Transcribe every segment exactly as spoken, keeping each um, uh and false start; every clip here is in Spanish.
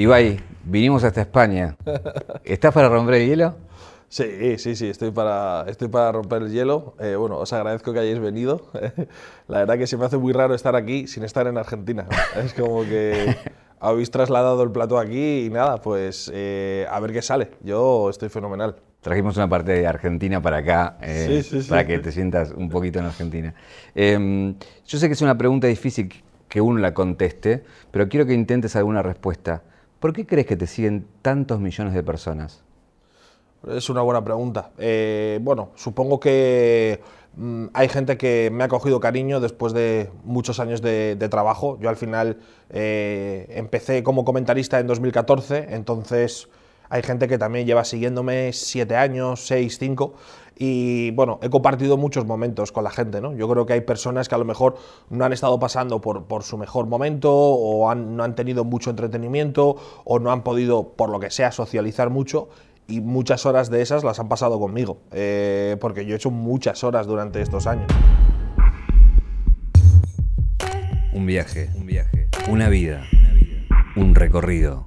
Ibai, vinimos hasta España. ¿Estás para romper el hielo? Sí, sí, sí, estoy para, estoy para romper el hielo. Eh, bueno, os agradezco que hayáis venido. La verdad que se me hace muy raro estar aquí sin estar en Argentina. Es como que habéis trasladado el plato aquí y nada, pues eh, a ver qué sale. Yo estoy fenomenal. Trajimos una parte de Argentina para acá, eh, sí, sí, sí, para que te sientas un poquito en Argentina. Eh, yo sé que es una pregunta difícil que uno la conteste, pero quiero que intentes alguna respuesta. ¿Por qué crees que te siguen tantos millones de personas? Es una buena pregunta. Eh, bueno, supongo que mmm, hay gente que me ha cogido cariño después de muchos años de, de trabajo. Yo al final eh, empecé como comentarista en dos mil catorce, entonces hay gente que también lleva siguiéndome siete años, seis, cinco. Y bueno, he compartido muchos momentos con la gente, ¿no? Yo creo que hay personas que a lo mejor no han estado pasando por, por su mejor momento o han, no han tenido mucho entretenimiento o no han podido, por lo que sea, socializar mucho. Y muchas horas de esas las han pasado conmigo, eh, porque yo he hecho muchas horas durante estos años. Un viaje, un viaje, una vida, una vida, un recorrido,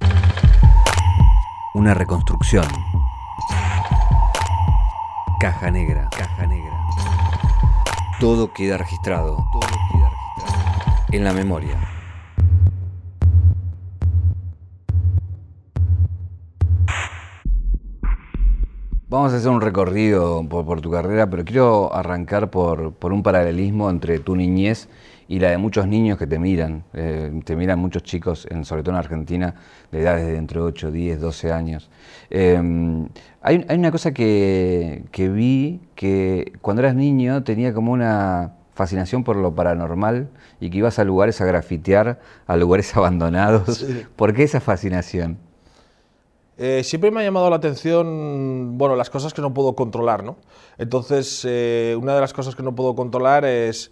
una reconstrucción. Caja negra, caja negra. Todo queda registrado, todo queda registrado en la memoria. Vamos a hacer un recorrido por, por tu carrera, pero quiero arrancar por, por un paralelismo entre tu niñez y la de muchos niños que te miran. Eh, te miran muchos chicos, en, sobre todo en Argentina, de edades de entre ocho, diez, doce años. Eh, hay, hay una cosa que, que vi, que cuando eras niño tenía como una fascinación por lo paranormal y que ibas a lugares a grafitear, a lugares abandonados. Sí. ¿Por qué esa fascinación? Eh, siempre me ha llamado la atención, bueno, las cosas que no puedo controlar, ¿no? Entonces, eh, una de las cosas que no puedo controlar es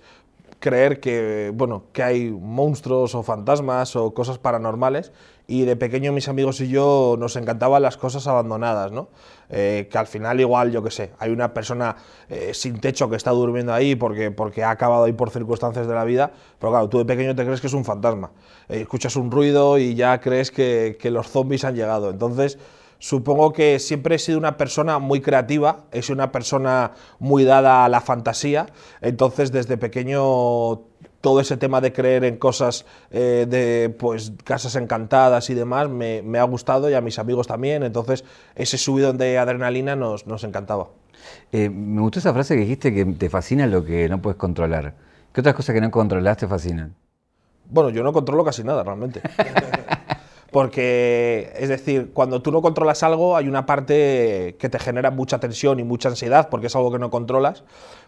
creer que, bueno, que hay monstruos o fantasmas o cosas paranormales. Y de pequeño mis amigos y yo nos encantaban las cosas abandonadas, ¿no? Eh, que al final igual, yo qué sé, hay una persona eh, sin techo que está durmiendo ahí porque, porque ha acabado ahí por circunstancias de la vida, pero claro, tú de pequeño te crees que es un fantasma. Eh, escuchas un ruido y ya crees que, que los zombies han llegado. Entonces, supongo que siempre he sido una persona muy creativa, he sido una persona muy dada a la fantasía, entonces desde pequeño todo ese tema de creer en cosas eh, de pues, casas encantadas y demás me, me ha gustado y a mis amigos también, entonces ese subidón de adrenalina nos, nos encantaba. Eh, me gustó esa frase que dijiste que te fascina lo que no puedes controlar. ¿Qué otras cosas que no controlas te fascinan? Bueno, yo no controlo casi nada realmente. Porque, es decir, cuando tú no controlas algo hay una parte que te genera mucha tensión y mucha ansiedad porque es algo que no controlas,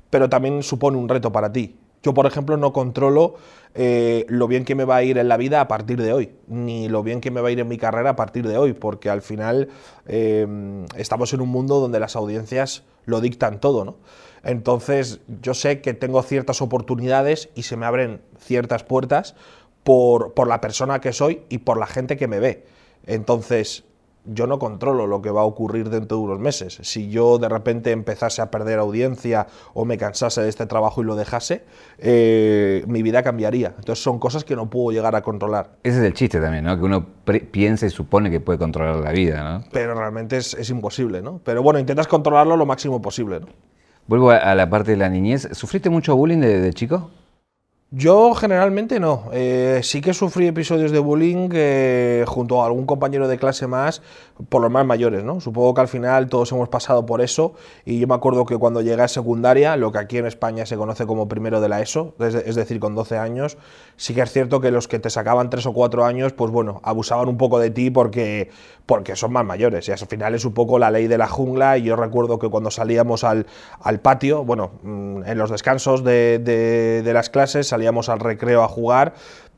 pero también supone un reto para ti. Yo, por ejemplo, no controlo eh, lo bien que me va a ir en la vida a partir de hoy, ni lo bien que me va a ir en mi carrera a partir de hoy, porque al final eh, estamos en un mundo donde las audiencias lo dictan todo, ¿no? Entonces, yo sé que tengo ciertas oportunidades y se me abren ciertas puertas, Por, por la persona que soy y por la gente que me ve. Entonces, yo no controlo lo que va a ocurrir dentro de unos meses. Si yo de repente empezase a perder audiencia o me cansase de este trabajo y lo dejase, eh, mi vida cambiaría. Entonces, son cosas que no puedo llegar a controlar. Ese es el chiste también, ¿no? Que uno pre- piensa y supone que puede controlar la vida, ¿no? Pero realmente es, es imposible, ¿no? Pero bueno, intentas controlarlo lo máximo posible, ¿no? Vuelvo a la parte de la niñez. ¿Sufriste mucho bullying de, de chico? Yo generalmente no, eh, sí que sufrí episodios de bullying eh, junto a algún compañero de clase más, por los más mayores, ¿no? Supongo que al final todos hemos pasado por eso y yo me acuerdo que cuando llegué a secundaria, lo que aquí en España se conoce como primero de la ESO, es decir, con doce años, sí que es cierto que los que te sacaban tres o cuatro años, pues bueno, abusaban un poco de ti porque, porque son más mayores y al final es un poco la ley de la jungla y yo recuerdo que cuando salíamos al, al patio, bueno, en los descansos de, de, de las clases, salíamos al recreo a jugar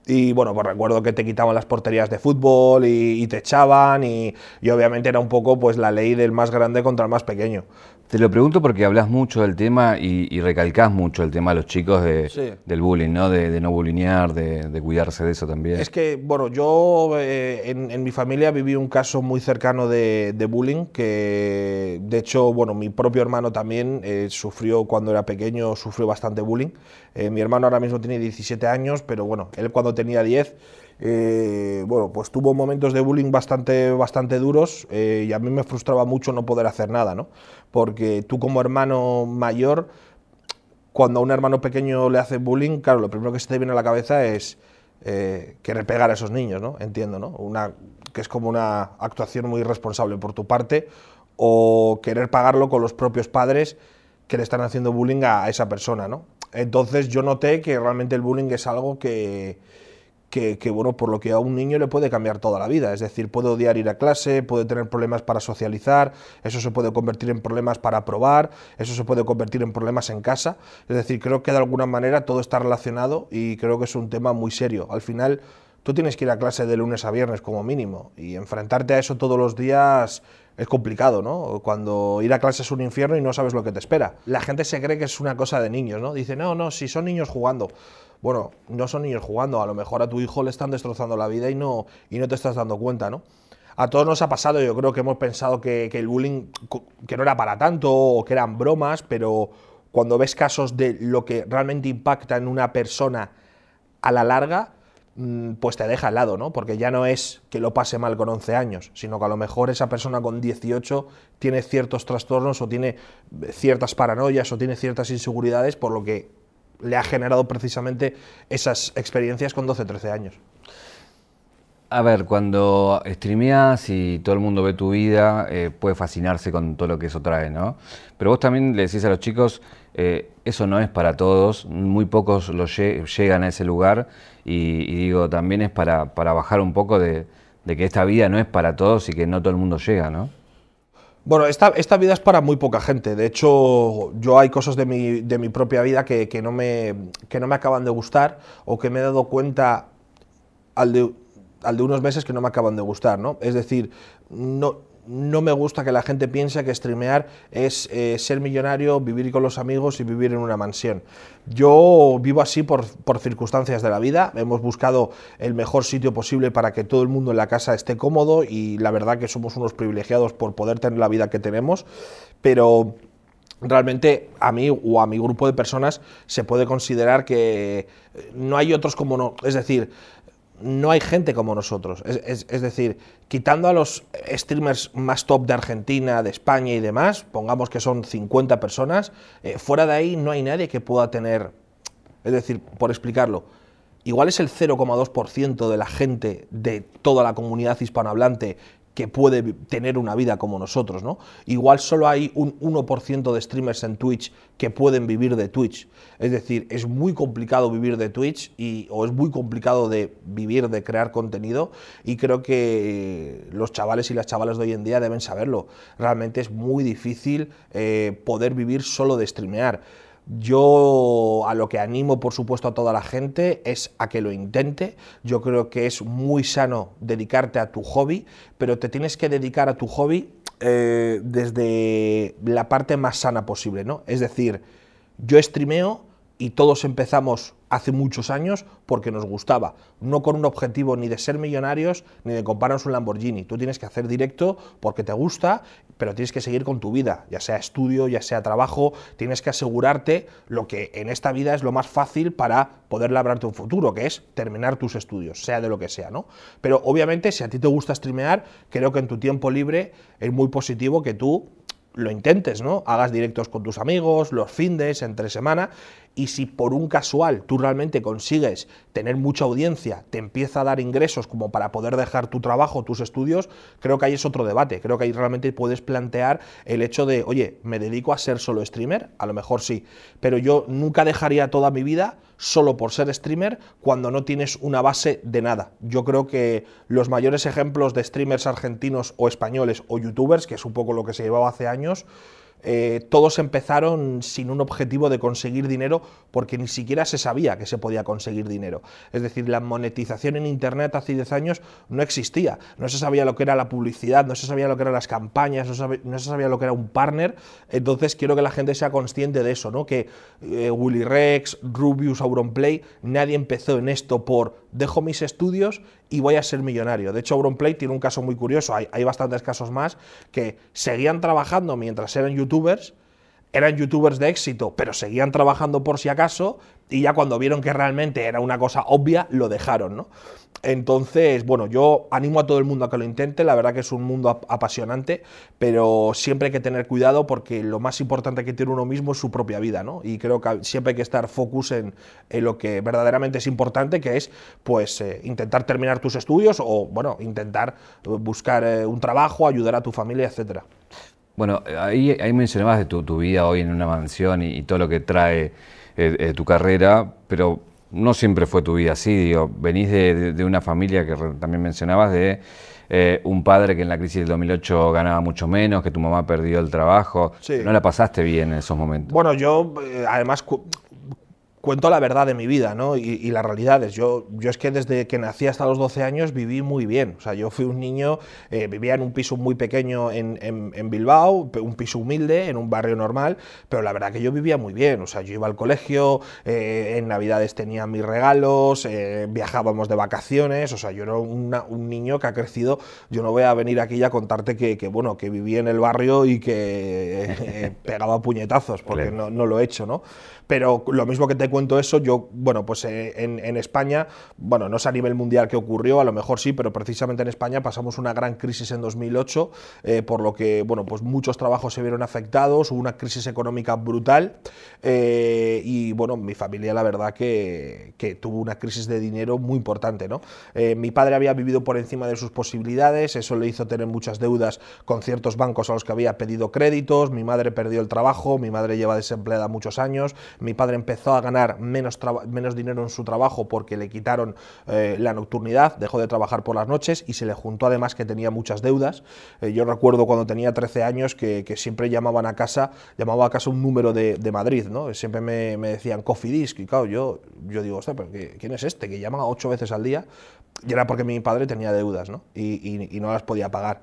y bueno, pues recuerdo que te quitaban las porterías de fútbol y, y te echaban y, y obviamente era un poco pues la ley del más grande contra el más pequeño. Te lo pregunto porque hablas mucho del tema y, y recalcás mucho el tema de los chicos de, sí. del bullying, ¿no? De, de no bullinear, de, de cuidarse de eso también. Es que, bueno, yo eh, en, en mi familia viví un caso muy cercano de, de bullying que, de hecho, bueno, mi propio hermano también eh, sufrió cuando era pequeño, sufrió bastante bullying. Eh, mi hermano ahora mismo tiene diecisiete años, pero bueno, él cuando tenía diez eh, bueno, pues tuvo momentos de bullying bastante, bastante duros, eh, y a mí me frustraba mucho no poder hacer nada, ¿no? Porque tú como hermano mayor, cuando a un hermano pequeño le hace bullying, claro, lo primero que se te viene a la cabeza es eh, querer pegar a esos niños, ¿no? Entiendo, ¿no? Una, que es como una actuación muy irresponsable por tu parte, o querer pagarlo con los propios padres que le están haciendo bullying a, a esa persona, ¿no? Entonces yo noté que realmente el bullying es algo que, que, que, bueno, por lo que a un niño le puede cambiar toda la vida. Es decir, puede odiar ir a clase, puede tener problemas para socializar, eso se puede convertir en problemas para aprobar, eso se puede convertir en problemas en casa. Es decir, creo que de alguna manera todo está relacionado y creo que es un tema muy serio. Al final, tú tienes que ir a clase de lunes a viernes como mínimo y enfrentarte a eso todos los días es complicado, ¿no? Cuando ir a clase es un infierno y no sabes lo que te espera. La gente se cree que es una cosa de niños, ¿no? Dice, no, no, si son niños jugando. Bueno, no son niños jugando, a lo mejor a tu hijo le están destrozando la vida y no, y no te estás dando cuenta, ¿no? A todos nos ha pasado, yo creo que hemos pensado que, que el bullying que no era para tanto o que eran bromas, pero cuando ves casos de lo que realmente impacta en una persona a la larga, pues te deja al lado, ¿no? Porque ya no es que lo pase mal con once años, sino que a lo mejor esa persona con dieciocho tiene ciertos trastornos o tiene ciertas paranoias o tiene ciertas inseguridades por lo que le ha generado precisamente esas experiencias con doce, trece años. A ver, cuando streameas y todo el mundo ve tu vida, eh, puede fascinarse con todo lo que eso trae, ¿no? Pero vos también le decís a los chicos, eh, eso no es para todos, muy pocos lo lle- llegan a ese lugar y, y digo, también es para, para bajar un poco de, de que esta vida no es para todos y que no todo el mundo llega, ¿no? Bueno, esta, esta vida es para muy poca gente. De hecho, yo hay cosas de mi, de mi propia vida que, que, no me, que no me acaban de gustar o que me he dado cuenta al de... al de unos meses que no me acaban de gustar, ¿no? Es decir, no, no me gusta que la gente piense que streamear es eh, ser millonario, vivir con los amigos y vivir en una mansión. Yo vivo así por, por circunstancias de la vida, hemos buscado el mejor sitio posible para que todo el mundo en la casa esté cómodo y la verdad que somos unos privilegiados por poder tener la vida que tenemos, pero realmente a mí o a mi grupo de personas se puede considerar que no hay otros como no, es decir, no hay gente como nosotros, es, es, es decir, quitando a los streamers más top de Argentina, de España y demás, pongamos que son cincuenta personas, eh, fuera de ahí no hay nadie que pueda tener, es decir, por explicarlo, igual es el cero coma dos por ciento de la gente de toda la comunidad hispanohablante que puede tener una vida como nosotros, ¿no? Igual solo hay un uno por ciento de streamers en Twitch que pueden vivir de Twitch. Es decir, es muy complicado vivir de Twitch y, o es muy complicado de vivir, de crear contenido y creo que los chavales y las chavalas de hoy en día deben saberlo. Realmente es muy difícil eh, poder vivir solo de streamear. Yo a lo que animo, por supuesto, a toda la gente es a que lo intente. Yo creo que es muy sano dedicarte a tu hobby, pero te tienes que dedicar a tu hobby eh, desde la parte más sana posible, ¿no? Es decir, yo streameo y todos empezamos hace muchos años porque nos gustaba, no con un objetivo ni de ser millonarios ni de comprarnos un Lamborghini. Tú tienes que hacer directo porque te gusta, pero tienes que seguir con tu vida, ya sea estudio, ya sea trabajo, tienes que asegurarte lo que en esta vida es lo más fácil para poder labrarte un futuro, que es terminar tus estudios, sea de lo que sea, ¿no? Pero obviamente si a ti te gusta streamear, creo que en tu tiempo libre es muy positivo que tú lo intentes, ¿no? Hagas directos con tus amigos, los findes, entre semana, y si por un casual tú realmente consigues tener mucha audiencia, te empieza a dar ingresos como para poder dejar tu trabajo, tus estudios, creo que ahí es otro debate, creo que ahí realmente puedes plantear el hecho de, oye, ¿me dedico a ser solo streamer? A lo mejor sí, pero yo nunca dejaría toda mi vida solo por ser streamer cuando no tienes una base de nada. Yo creo que los mayores ejemplos de streamers argentinos o españoles o youtubers, que es un poco lo que se llevaba hace años, eh, todos empezaron sin un objetivo de conseguir dinero porque ni siquiera se sabía que se podía conseguir dinero. Es decir, la monetización en internet hace diez años no existía, no se sabía lo que era la publicidad, no se sabía lo que eran las campañas, no, sab- no se sabía lo que era un partner. Entonces quiero que la gente sea consciente de eso, ¿no? Que eh, Willy Rex, Rubius, Auronplay, nadie empezó en esto por dejo mis estudios y voy a ser millonario. De hecho, Auronplay tiene un caso muy curioso, hay, hay bastantes casos más que seguían trabajando mientras eran youtubers eran youtubers de éxito, pero seguían trabajando por si acaso, y ya cuando vieron que realmente era una cosa obvia, lo dejaron, ¿no? Entonces, bueno, yo animo a todo el mundo a que lo intente, la verdad que es un mundo ap- apasionante, pero siempre hay que tener cuidado porque lo más importante que tiene uno mismo es su propia vida, ¿no? Y creo que siempre hay que estar focus en, en lo que verdaderamente es importante, que es, pues, eh, intentar terminar tus estudios o, bueno, intentar buscar eh, un trabajo, ayudar a tu familia, etcétera. Bueno, ahí, ahí mencionabas de tu, tu vida hoy en una mansión y, y todo lo que trae eh, eh, tu carrera, pero no siempre fue tu vida así, digo, venís de, de, de una familia que re, también mencionabas, de eh, un padre que en la crisis del dos mil ocho ganaba mucho menos, que tu mamá perdió el trabajo, sí. No la pasaste bien en esos momentos. Bueno, yo eh, además cu- cuento la verdad de mi vida, ¿no? Y, y las realidades. Yo, yo es que desde que nací hasta los doce años viví muy bien. O sea, yo fui un niño, eh, vivía en un piso muy pequeño en, en, en Bilbao, un piso humilde, en un barrio normal, pero la verdad que yo vivía muy bien. O sea, yo iba al colegio, eh, en Navidades tenía mis regalos, eh, viajábamos de vacaciones. O sea, yo era una, un niño que ha crecido. Yo no voy a venir aquí ya a contarte que, que bueno, que viví en el barrio y que eh, pegaba puñetazos, porque no, no lo he hecho, ¿no? Pero lo mismo que te cuento eso, yo, bueno, pues en, en España, bueno, no sé a nivel mundial qué ocurrió, a lo mejor sí, pero precisamente en España pasamos una gran crisis en dos mil ocho, eh, por lo que, bueno, pues muchos trabajos se vieron afectados, hubo una crisis económica brutal, eh, y bueno, mi familia la verdad que, que tuvo una crisis de dinero muy importante, ¿no? Eh, mi padre había vivido por encima de sus posibilidades, eso le hizo tener muchas deudas con ciertos bancos a los que había pedido créditos, mi madre perdió el trabajo, mi madre lleva desempleada muchos años, mi padre empezó a ganar menos, traba- menos dinero en su trabajo porque le quitaron eh, la nocturnidad, dejó de trabajar por las noches y se le juntó además que tenía muchas deudas. Eh, yo recuerdo cuando tenía trece años que, que siempre llamaban a casa, llamaba a casa un número de, de Madrid, ¿no? Siempre me, me decían Cofidis, y claro, yo, yo digo, hostia, pero ¿quién es este? Que llama ocho veces al día, y era porque mi padre tenía deudas, ¿no? Y, y, y no las podía pagar.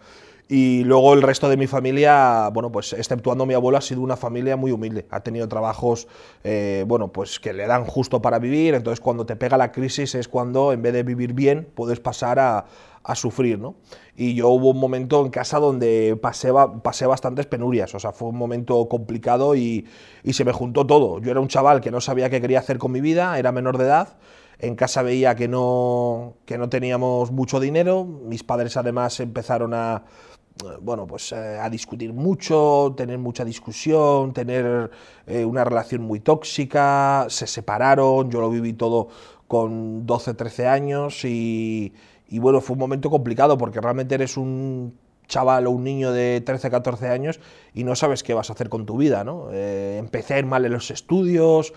Y luego el resto de mi familia, bueno, pues exceptuando a mi abuelo, ha sido una familia muy humilde. Ha tenido trabajos, eh, bueno, pues que le dan justo para vivir. Entonces, cuando te pega la crisis es cuando, en vez de vivir bien, puedes pasar a, a sufrir, ¿no? Y yo hubo un momento en casa donde pasé, pasé bastantes penurias, o sea, fue un momento complicado y, y se me juntó todo. Yo era un chaval que no sabía qué quería hacer con mi vida, era menor de edad. En casa veía que no, que no teníamos mucho dinero. Mis padres, además, empezaron a... bueno, pues eh, a discutir mucho, tener mucha discusión, tener eh, una relación muy tóxica, se separaron, yo lo viví todo con doce, trece años y, y bueno, fue un momento complicado porque realmente eres un chaval o un niño de trece, catorce años y no sabes qué vas a hacer con tu vida, ¿no? Eh, empecé a ir mal en los estudios,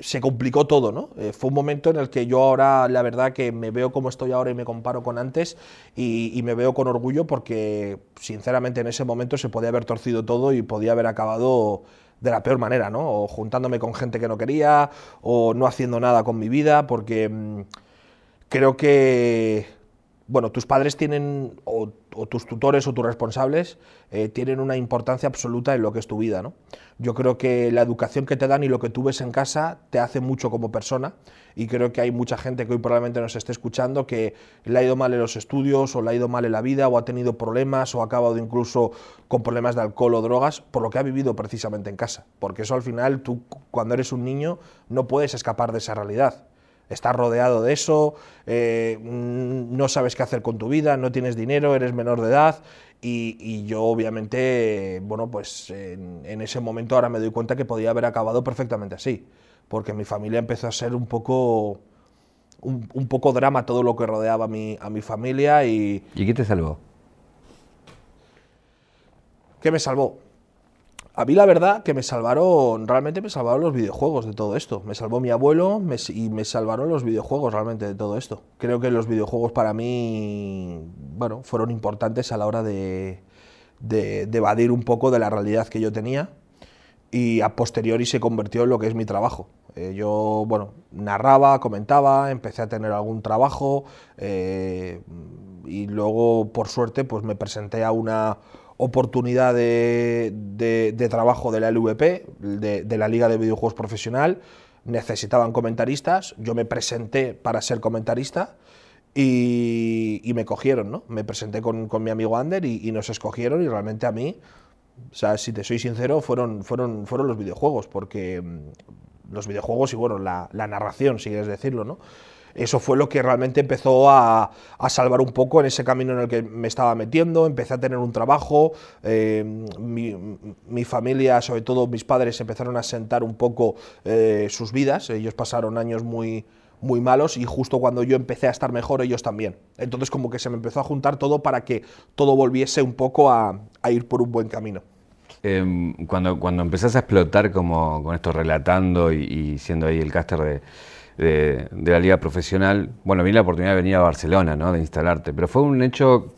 se complicó todo, ¿no? Eh, fue un momento en el que yo ahora, la verdad, que me veo como estoy ahora y me comparo con antes y, y me veo con orgullo porque, sinceramente, en ese momento se podía haber torcido todo y podía haber acabado de la peor manera, ¿no? O juntándome con gente que no quería o no haciendo nada con mi vida porque mmm, creo que... bueno, tus padres tienen, o, o tus tutores o tus responsables, eh, tienen una importancia absoluta en lo que es tu vida, ¿no? Yo creo que la educación que te dan y lo que tú ves en casa te hace mucho como persona y creo que hay mucha gente que hoy probablemente nos esté escuchando que le ha ido mal en los estudios o le ha ido mal en la vida o ha tenido problemas o ha acabado incluso con problemas de alcohol o drogas por lo que ha vivido precisamente en casa. Porque eso al final, tú cuando eres un niño no puedes escapar de esa realidad. Estás rodeado de eso, eh, no sabes qué hacer con tu vida, no tienes dinero, eres menor de edad y, y yo obviamente, bueno, pues en, en ese momento ahora me doy cuenta que podía haber acabado perfectamente así, porque mi familia empezó a ser un poco, un, un poco drama todo lo que rodeaba a mi, a mi familia y... ¿Y qué te salvó? ¿Qué me salvó? A mí la verdad que me salvaron, realmente me salvaron los videojuegos de todo esto. Me salvó mi abuelo me, y me salvaron los videojuegos realmente de todo esto. Creo que los videojuegos para mí, bueno, fueron importantes a la hora de, de, de evadir un poco de la realidad que yo tenía y a posteriori se convirtió en lo que es mi trabajo. Eh, yo, bueno, narraba, comentaba, empecé a tener algún trabajo eh, y luego, por suerte, pues me presenté a una... oportunidad de, de, de trabajo de la L V P, de, de la Liga de Videojuegos Profesional, necesitaban comentaristas, yo me presenté para ser comentarista y, y me cogieron, ¿no? Me presenté con, con mi amigo Ander y, y nos escogieron y realmente a mí O sea, si te soy sincero, fueron, fueron, fueron los videojuegos, porque los videojuegos y bueno, la, la narración, si quieres decirlo, ¿no? Eso fue lo que realmente empezó a, a salvar un poco en ese camino en el que me estaba metiendo. Empecé a tener un trabajo, eh, mi, mi familia, sobre todo mis padres, empezaron a sentar un poco eh, sus vidas. Ellos pasaron años muy, muy malos y justo cuando yo empecé a estar mejor, ellos también. Entonces como que se me empezó a juntar todo para que todo volviese un poco a, a ir por un buen camino. Eh, cuando, cuando empezás a explotar como con esto relatando y, y siendo ahí el caster de... De, de la liga profesional, bueno, vi la oportunidad de venir a Barcelona, ¿no? De instalarte, pero fue un hecho,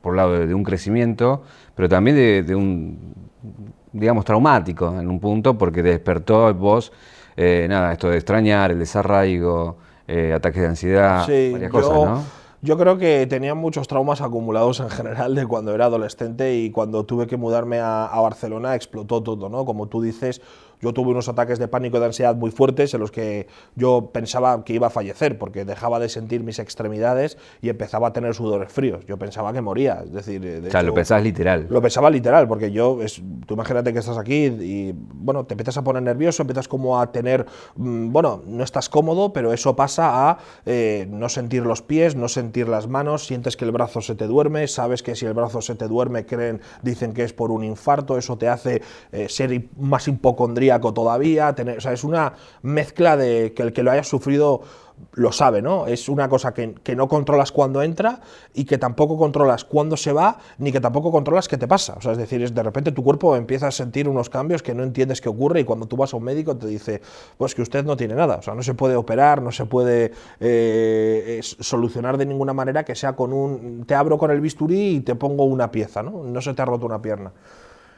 por un lado, de, de un crecimiento, pero también de, de un, digamos, traumático en un punto, porque despertó vos, eh, nada, esto de extrañar, el desarraigo, eh, ataques de ansiedad, sí, varias yo, cosas, ¿no? Yo creo que tenía muchos traumas acumulados en general de cuando era adolescente y cuando tuve que mudarme a, a Barcelona explotó todo, ¿no? Como tú dices, yo tuve unos ataques de pánico y de ansiedad muy fuertes en los que yo pensaba que iba a fallecer porque dejaba de sentir mis extremidades y empezaba a tener sudores fríos. Yo pensaba que moría, es decir… De o sea, hecho, lo pensabas literal. Lo pensaba literal porque yo… Es, tú imagínate que estás aquí y, bueno, te empiezas a poner nervioso, empiezas como a tener… Mmm, bueno, no estás cómodo, pero eso pasa a eh, no sentir los pies, no sentir las manos, sientes que el brazo se te duerme, sabes que si el brazo se te duerme creen, dicen que es por un infarto, eso te hace eh, ser más hipocondríaco todavía, tener, o sea, es una mezcla de que el que lo haya sufrido lo sabe, ¿no? Es una cosa que, que no controlas cuando entra y que tampoco controlas cuando se va, ni que tampoco controlas qué te pasa. O sea, es decir, es de repente tu cuerpo empieza a sentir unos cambios que no entiendes qué ocurre y cuando tú vas a un médico te dice, pues que usted no tiene nada, o sea, no se puede operar, no se puede eh, solucionar de ninguna manera que sea con un, te abro con el bisturí y te pongo una pieza, ¿no? No se te ha roto una pierna.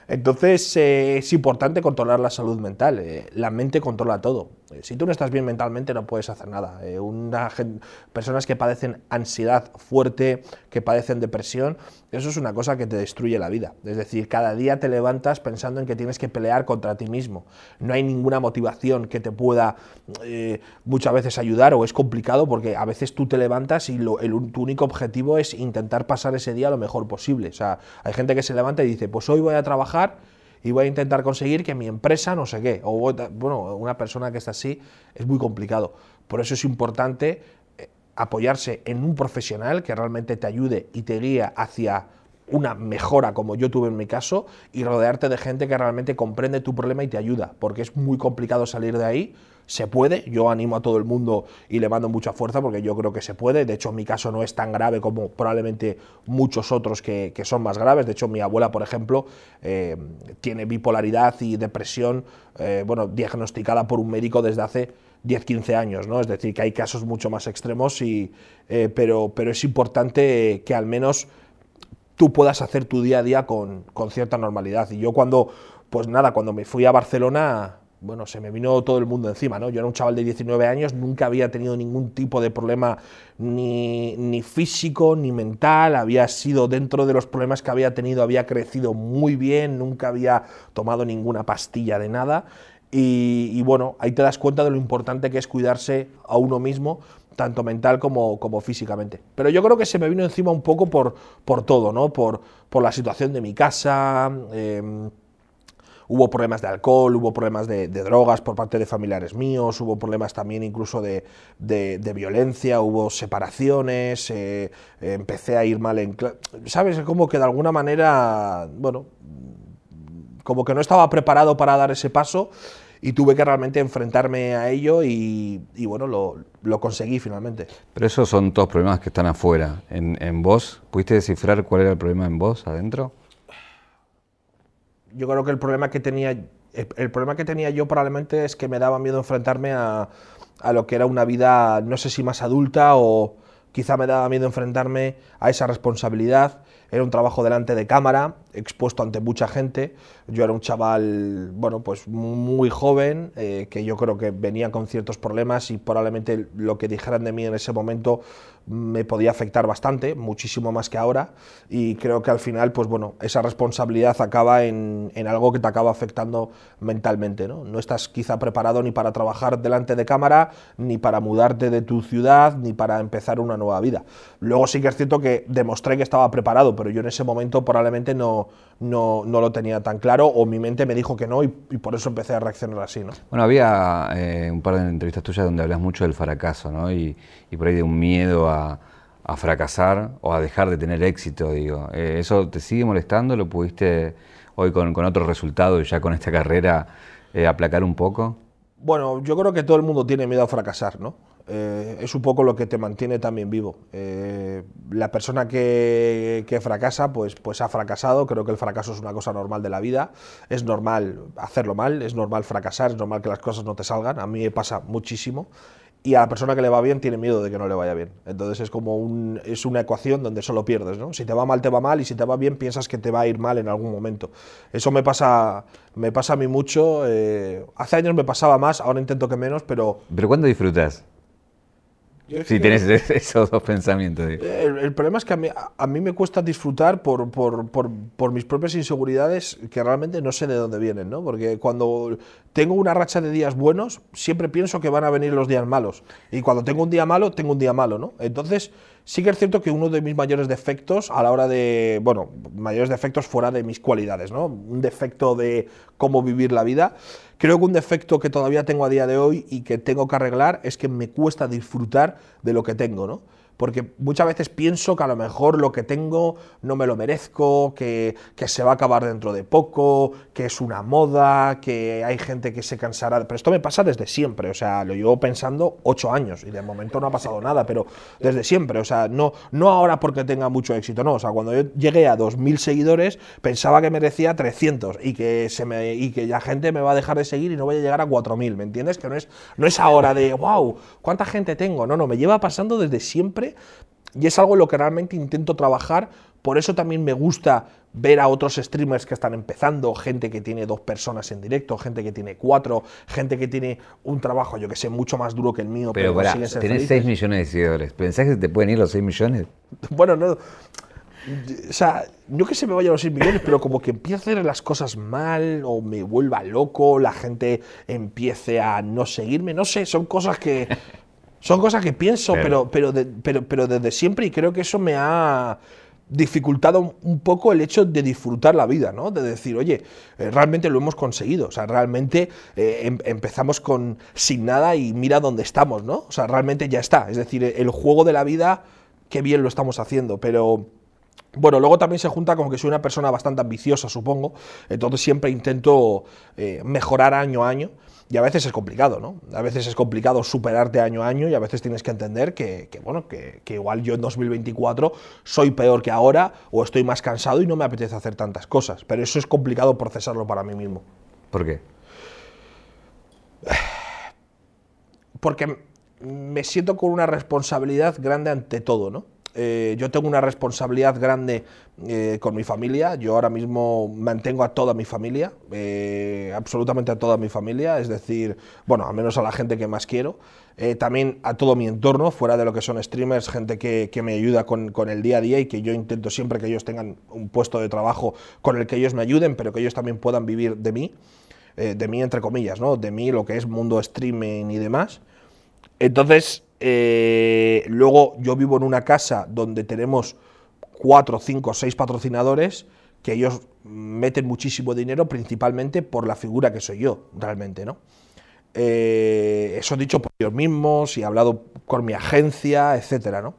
Entonces eh, es importante controlar la salud mental, eh, la mente controla todo. Eh, si tú no estás bien mentalmente no puedes hacer nada. Eh, una gente, personas que padecen ansiedad fuerte, que padecen depresión, eso es una cosa que te destruye la vida. Es decir, cada día te levantas pensando en que tienes que pelear contra ti mismo. No hay ninguna motivación que te pueda eh, muchas veces ayudar o es complicado porque a veces tú te levantas y lo, el, tu único objetivo es intentar pasar ese día lo mejor posible. O sea, hay gente que se levanta y dice, pues hoy voy a trabajar y voy a intentar conseguir que mi empresa no sé qué, o bueno, una persona que está así es muy complicado, por eso es importante apoyarse en un profesional que realmente te ayude y te guíe hacia una mejora como yo tuve en mi caso y rodearte de gente que realmente comprende tu problema y te ayuda, porque es muy complicado salir de ahí. Se puede, yo animo a todo el mundo y le mando mucha fuerza porque yo creo que se puede. De hecho, mi caso no es tan grave como probablemente muchos otros que, que son más graves. De hecho, mi abuela, por ejemplo, eh, tiene bipolaridad y depresión, eh, bueno, diagnosticada por un médico desde hace diez a quince años, ¿no? Es decir, que hay casos mucho más extremos, y, eh, pero, pero es importante que al menos tú puedas hacer tu día a día con, con cierta normalidad. Y yo cuando, pues nada, cuando me fui a Barcelona... Bueno, se me vino todo el mundo encima, ¿no? Yo era un chaval de diecinueve años, nunca había tenido ningún tipo de problema ni, ni físico, ni mental, había sido dentro de los problemas que había tenido, había crecido muy bien, nunca había tomado ninguna pastilla de nada y, y bueno, ahí te das cuenta de lo importante que es cuidarse a uno mismo, tanto mental como, como físicamente. Pero yo creo que se me vino encima un poco por, por todo, ¿no? Por, por la situación de mi casa... Eh, Hubo problemas de alcohol, hubo problemas de, de drogas por parte de familiares míos, hubo problemas también incluso de, de, de violencia, hubo separaciones, eh, empecé a ir mal en clase. ¿Sabes? Como que de alguna manera, bueno, como que no estaba preparado para dar ese paso y tuve que realmente enfrentarme a ello y, y bueno, lo, lo conseguí finalmente. Pero esos son todos problemas que están afuera. ¿En, en vos? ¿Pudiste descifrar cuál era el problema en vos, adentro? Yo creo que el problema que tenía el problema que tenía yo probablemente es que me daba miedo enfrentarme a, a lo que era una vida, no sé si más adulta o quizá me daba miedo enfrentarme a esa responsabilidad. Era un trabajo delante de cámara, expuesto ante mucha gente. Yo era un chaval, bueno, pues muy joven, eh, que yo creo que venía con ciertos problemas y probablemente lo que dijeran de mí en ese momento me podía afectar bastante, muchísimo más que ahora, y creo que al final, pues bueno, esa responsabilidad acaba en, en algo que te acaba afectando mentalmente, ¿no? No estás quizá preparado ni para trabajar delante de cámara, ni para mudarte de tu ciudad, ni para empezar una nueva vida. Luego sí que es cierto que demostré que estaba preparado, pero yo en ese momento probablemente no no, no, no lo tenía tan claro, o mi mente me dijo que no, y, y por eso empecé a reaccionar así, ¿no? Bueno, había eh, un par de entrevistas tuyas donde hablas mucho del fracaso, ¿no? Y, y por ahí de un miedo a, a fracasar o a dejar de tener éxito, digo. Eh, ¿Eso te sigue molestando? ¿Lo pudiste hoy con, con otro resultado y ya con esta carrera eh, aplacar un poco? Bueno, yo creo que todo el mundo tiene miedo a fracasar, ¿no? Eh, es un poco lo que te mantiene también vivo. Eh, la persona que, que fracasa, pues, pues ha fracasado. Creo que el fracaso es una cosa normal de la vida. Es normal hacerlo mal, es normal fracasar, es normal que las cosas no te salgan. A mí me pasa muchísimo. Y a la persona que le va bien tiene miedo de que no le vaya bien. Entonces es como un, es una ecuación donde solo pierdes, ¿no? Si te va mal, te va mal, y si te va bien, piensas que te va a ir mal en algún momento. Eso me pasa, me pasa a mí mucho. Eh, hace años me pasaba más, ahora intento que menos, pero... ¿Pero cuándo disfrutas? Si sí, tenés esos dos pensamientos. El, el problema es que a mí, a mí me cuesta disfrutar por, por, por, por mis propias inseguridades, que realmente no sé de dónde vienen, ¿no? Porque cuando tengo una racha de días buenos, siempre pienso que van a venir los días malos. Y cuando tengo un día malo, tengo un día malo, ¿no? Entonces, sí que es cierto que uno de mis mayores defectos a la hora de... Bueno, mayores defectos fuera de mis cualidades, ¿no? Un defecto de cómo vivir la vida. Creo que un defecto que todavía tengo a día de hoy y que tengo que arreglar es que me cuesta disfrutar de lo que tengo, ¿no? Porque muchas veces pienso que a lo mejor lo que tengo no me lo merezco, que, que se va a acabar dentro de poco, que es una moda, que hay gente que se cansará. Pero esto me pasa desde siempre, o sea, lo llevo pensando ocho años y de momento no ha pasado nada, pero desde siempre, o sea, no, no ahora porque tenga mucho éxito, no. O sea, cuando yo llegué a dos mil seguidores pensaba que merecía trescientos y que, se me, y que la gente me va a dejar de seguir y no voy a llegar a cuatro mil, ¿me entiendes? Que no es, no es ahora de, wow, ¿cuánta gente tengo? No, no, me lleva pasando desde siempre. Y es algo en lo que realmente intento trabajar. Por eso también me gusta ver a otros streamers que están empezando, gente que tiene dos personas en directo, gente que tiene cuatro, gente que tiene un trabajo, yo que sé, mucho más duro que el mío. Pero, pero pará, tenés seis millones de seguidores. ¿Pensás que te pueden ir los seis millones? Bueno, no... O sea, no que se me vayan los seis millones, pero como que empiece a hacer las cosas mal o me vuelva loco, la gente empiece a no seguirme, no sé, son cosas que... Son cosas que pienso, pero, pero, pero, de, pero, pero desde siempre, y creo que eso me ha dificultado un poco el hecho de disfrutar la vida, ¿no? De decir, oye, realmente lo hemos conseguido, o sea, realmente eh, em, empezamos con sin nada y mira dónde estamos, ¿no? O sea, realmente ya está, es decir, el juego de la vida, qué bien lo estamos haciendo, pero... Bueno, luego también se junta como que soy una persona bastante ambiciosa, supongo, entonces siempre intento eh, mejorar año a año, y a veces es complicado, ¿no? A veces es complicado superarte año a año, y a veces tienes que entender que, que bueno, que, que igual yo en dos mil veinticuatro soy peor que ahora, o estoy más cansado y no me apetece hacer tantas cosas, pero eso es complicado procesarlo para mí mismo. ¿Por qué? Porque me siento con una responsabilidad grande ante todo, ¿no? Eh, yo tengo una responsabilidad grande eh, con mi familia. Yo ahora mismo mantengo a toda mi familia, eh, absolutamente a toda mi familia, es decir, bueno, al menos a la gente que más quiero. Eh, también a todo mi entorno, fuera de lo que son streamers, gente que, que me ayuda con, con el día a día y que yo intento siempre que ellos tengan un puesto de trabajo con el que ellos me ayuden, pero que ellos también puedan vivir de mí, eh, de mí entre comillas, ¿no? De mí, lo que es mundo streaming y demás. Entonces... Eh, luego yo vivo en una casa donde tenemos cuatro, cinco, seis patrocinadores que ellos meten muchísimo dinero, principalmente por la figura que soy yo, realmente, ¿no? Eh, eso dicho por ellos mismos y hablado con mi agencia, etcétera, ¿no?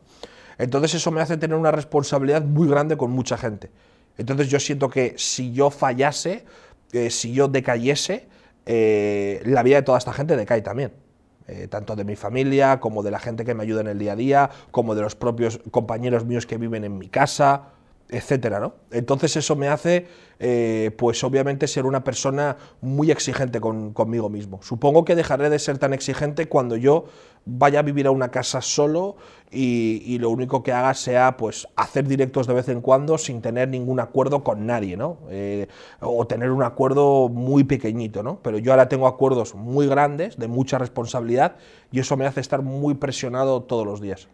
Entonces eso me hace tener una responsabilidad muy grande con mucha gente. Entonces yo siento que si yo fallase, eh, si yo decayese, eh, la vida de toda esta gente decae también. Eh, tanto de mi familia, como de la gente que me ayuda en el día a día, como de los propios compañeros míos que viven en mi casa, etcétera, ¿no? Entonces eso me hace, eh, pues obviamente, ser una persona muy exigente con, conmigo mismo. Supongo que dejaré de ser tan exigente cuando yo vaya a vivir a una casa solo y, y lo único que haga sea, pues, hacer directos de vez en cuando sin tener ningún acuerdo con nadie, ¿no? Eh, o tener un acuerdo muy pequeñito, ¿no? Pero yo ahora tengo acuerdos muy grandes, de mucha responsabilidad, y eso me hace estar muy presionado todos los días.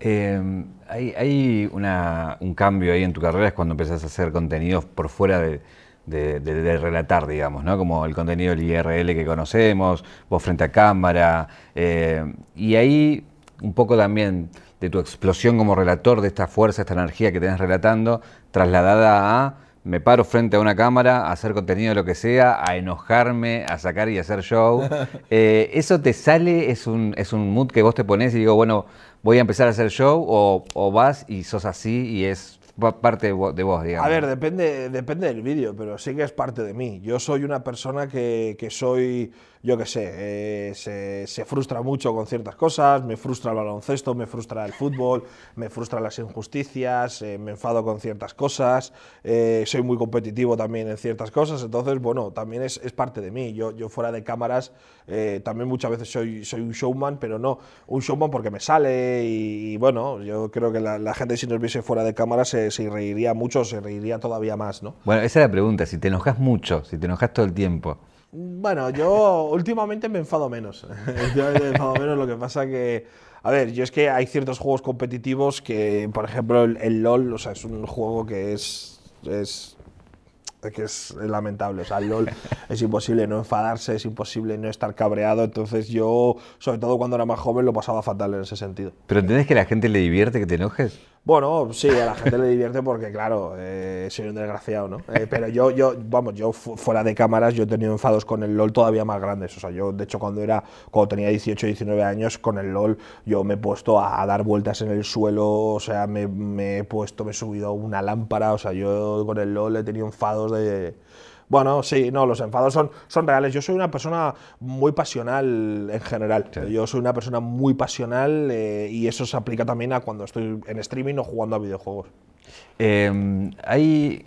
Eh, hay hay una, un cambio ahí en tu carrera, es cuando empezás a hacer contenidos por fuera de... De, de, de relatar, digamos, ¿no? Como el contenido del I R L que conocemos, vos frente a cámara, eh, y ahí un poco también de tu explosión como relator, de esta fuerza, esta energía que tenés relatando, trasladada a me paro frente a una cámara a hacer contenido de lo que sea, a enojarme, a sacar y a hacer show. Eh, ¿Eso te sale? ¿Es un, es un mood que vos te ponés y digo, bueno, voy a empezar a hacer show? ¿O, o vas y sos así y es parte de vos, digamos? A ver, depende, depende del vídeo, pero sí que es parte de mí. Yo soy una persona que, que soy, yo qué sé, eh, se, se frustra mucho con ciertas cosas, me frustra el baloncesto, me frustra el fútbol, me frustran las injusticias, eh, me enfado con ciertas cosas, eh, soy muy competitivo también en ciertas cosas, entonces, bueno, también es, es parte de mí. Yo, yo fuera de cámaras eh, también muchas veces soy, soy un showman, pero no un showman porque me sale y, y bueno, yo creo que la, la gente si nos viese fuera de cámaras se se reiría mucho, se reiría todavía más, ¿no? Bueno, esa es la pregunta, si te enojas mucho, si te enojas todo el tiempo. Bueno, yo últimamente me enfado menos, yo me enfado menos, lo que pasa que… A ver, yo es que hay ciertos juegos competitivos que, por ejemplo, el, el LoL, o sea, es un juego que es… es que es lamentable, o sea, el LoL es imposible no enfadarse, es imposible no estar cabreado, entonces yo, sobre todo cuando era más joven, lo pasaba fatal en ese sentido. ¿Pero entendés que a la gente le divierte que te enojes? Bueno, sí, a la gente le divierte porque, claro, eh, soy un desgraciado, ¿no? Eh, pero yo, yo, vamos, yo fuera de cámaras, yo he tenido enfados con el LoL todavía más grandes, o sea, yo, de hecho, cuando era, cuando tenía dieciocho, diecinueve años, con el LoL, yo me he puesto a, a dar vueltas en el suelo, o sea, me, me he puesto, me he subido una lámpara, o sea, yo con el LoL he tenido enfados de… Bueno, sí, no, los enfados son, son reales. Yo soy una persona muy pasional en general. Sí. Yo soy una persona muy pasional eh, y eso se aplica también a cuando estoy en streaming o jugando a videojuegos. Eh, hay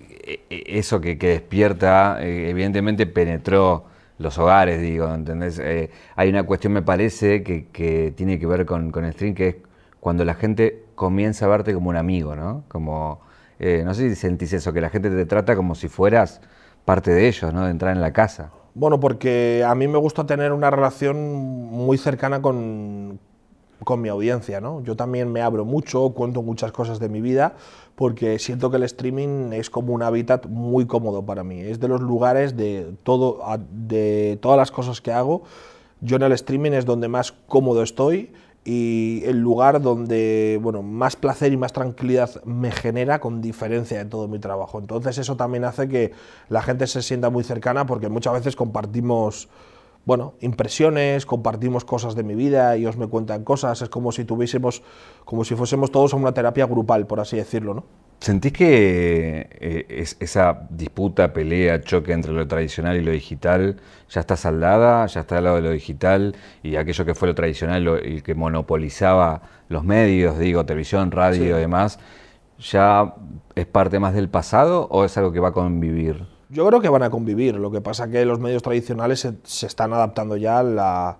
eso que, que despierta, eh, evidentemente penetró los hogares, digo, ¿entendés? Eh, hay una cuestión, me parece, que, que tiene que ver con, con el stream, que es cuando la gente comienza a verte como un amigo, ¿no? Como, eh, no sé si sentís eso, que la gente te trata como si fueras parte de ellos, ¿no? De entrar en la casa. Bueno, porque a mí me gusta tener una relación muy cercana con, con mi audiencia, ¿no? Yo también me abro mucho, cuento muchas cosas de mi vida, porque siento que el streaming es como un hábitat muy cómodo para mí. Es de los lugares de, todo, de todas las cosas que hago. Yo en el streaming es donde más cómodo estoy y el lugar donde, bueno, más placer y más tranquilidad me genera, con diferencia, en todo mi trabajo. Entonces eso también hace que la gente se sienta muy cercana, porque muchas veces compartimos, bueno, impresiones, compartimos cosas de mi vida, ellos me cuentan cosas, es como si tuviésemos, como si fuésemos todos a una terapia grupal, por así decirlo, ¿no? ¿Sentís que eh, es, esa disputa, pelea, choque entre lo tradicional y lo digital ya está saldada, ya está al lado de lo digital, y aquello que fue lo tradicional, lo, y que monopolizaba los medios, digo, televisión, radio, sí, y demás, ya es parte más del pasado o es algo que va a convivir? Yo creo que van a convivir, lo que pasa que los medios tradicionales se, se están adaptando ya a la…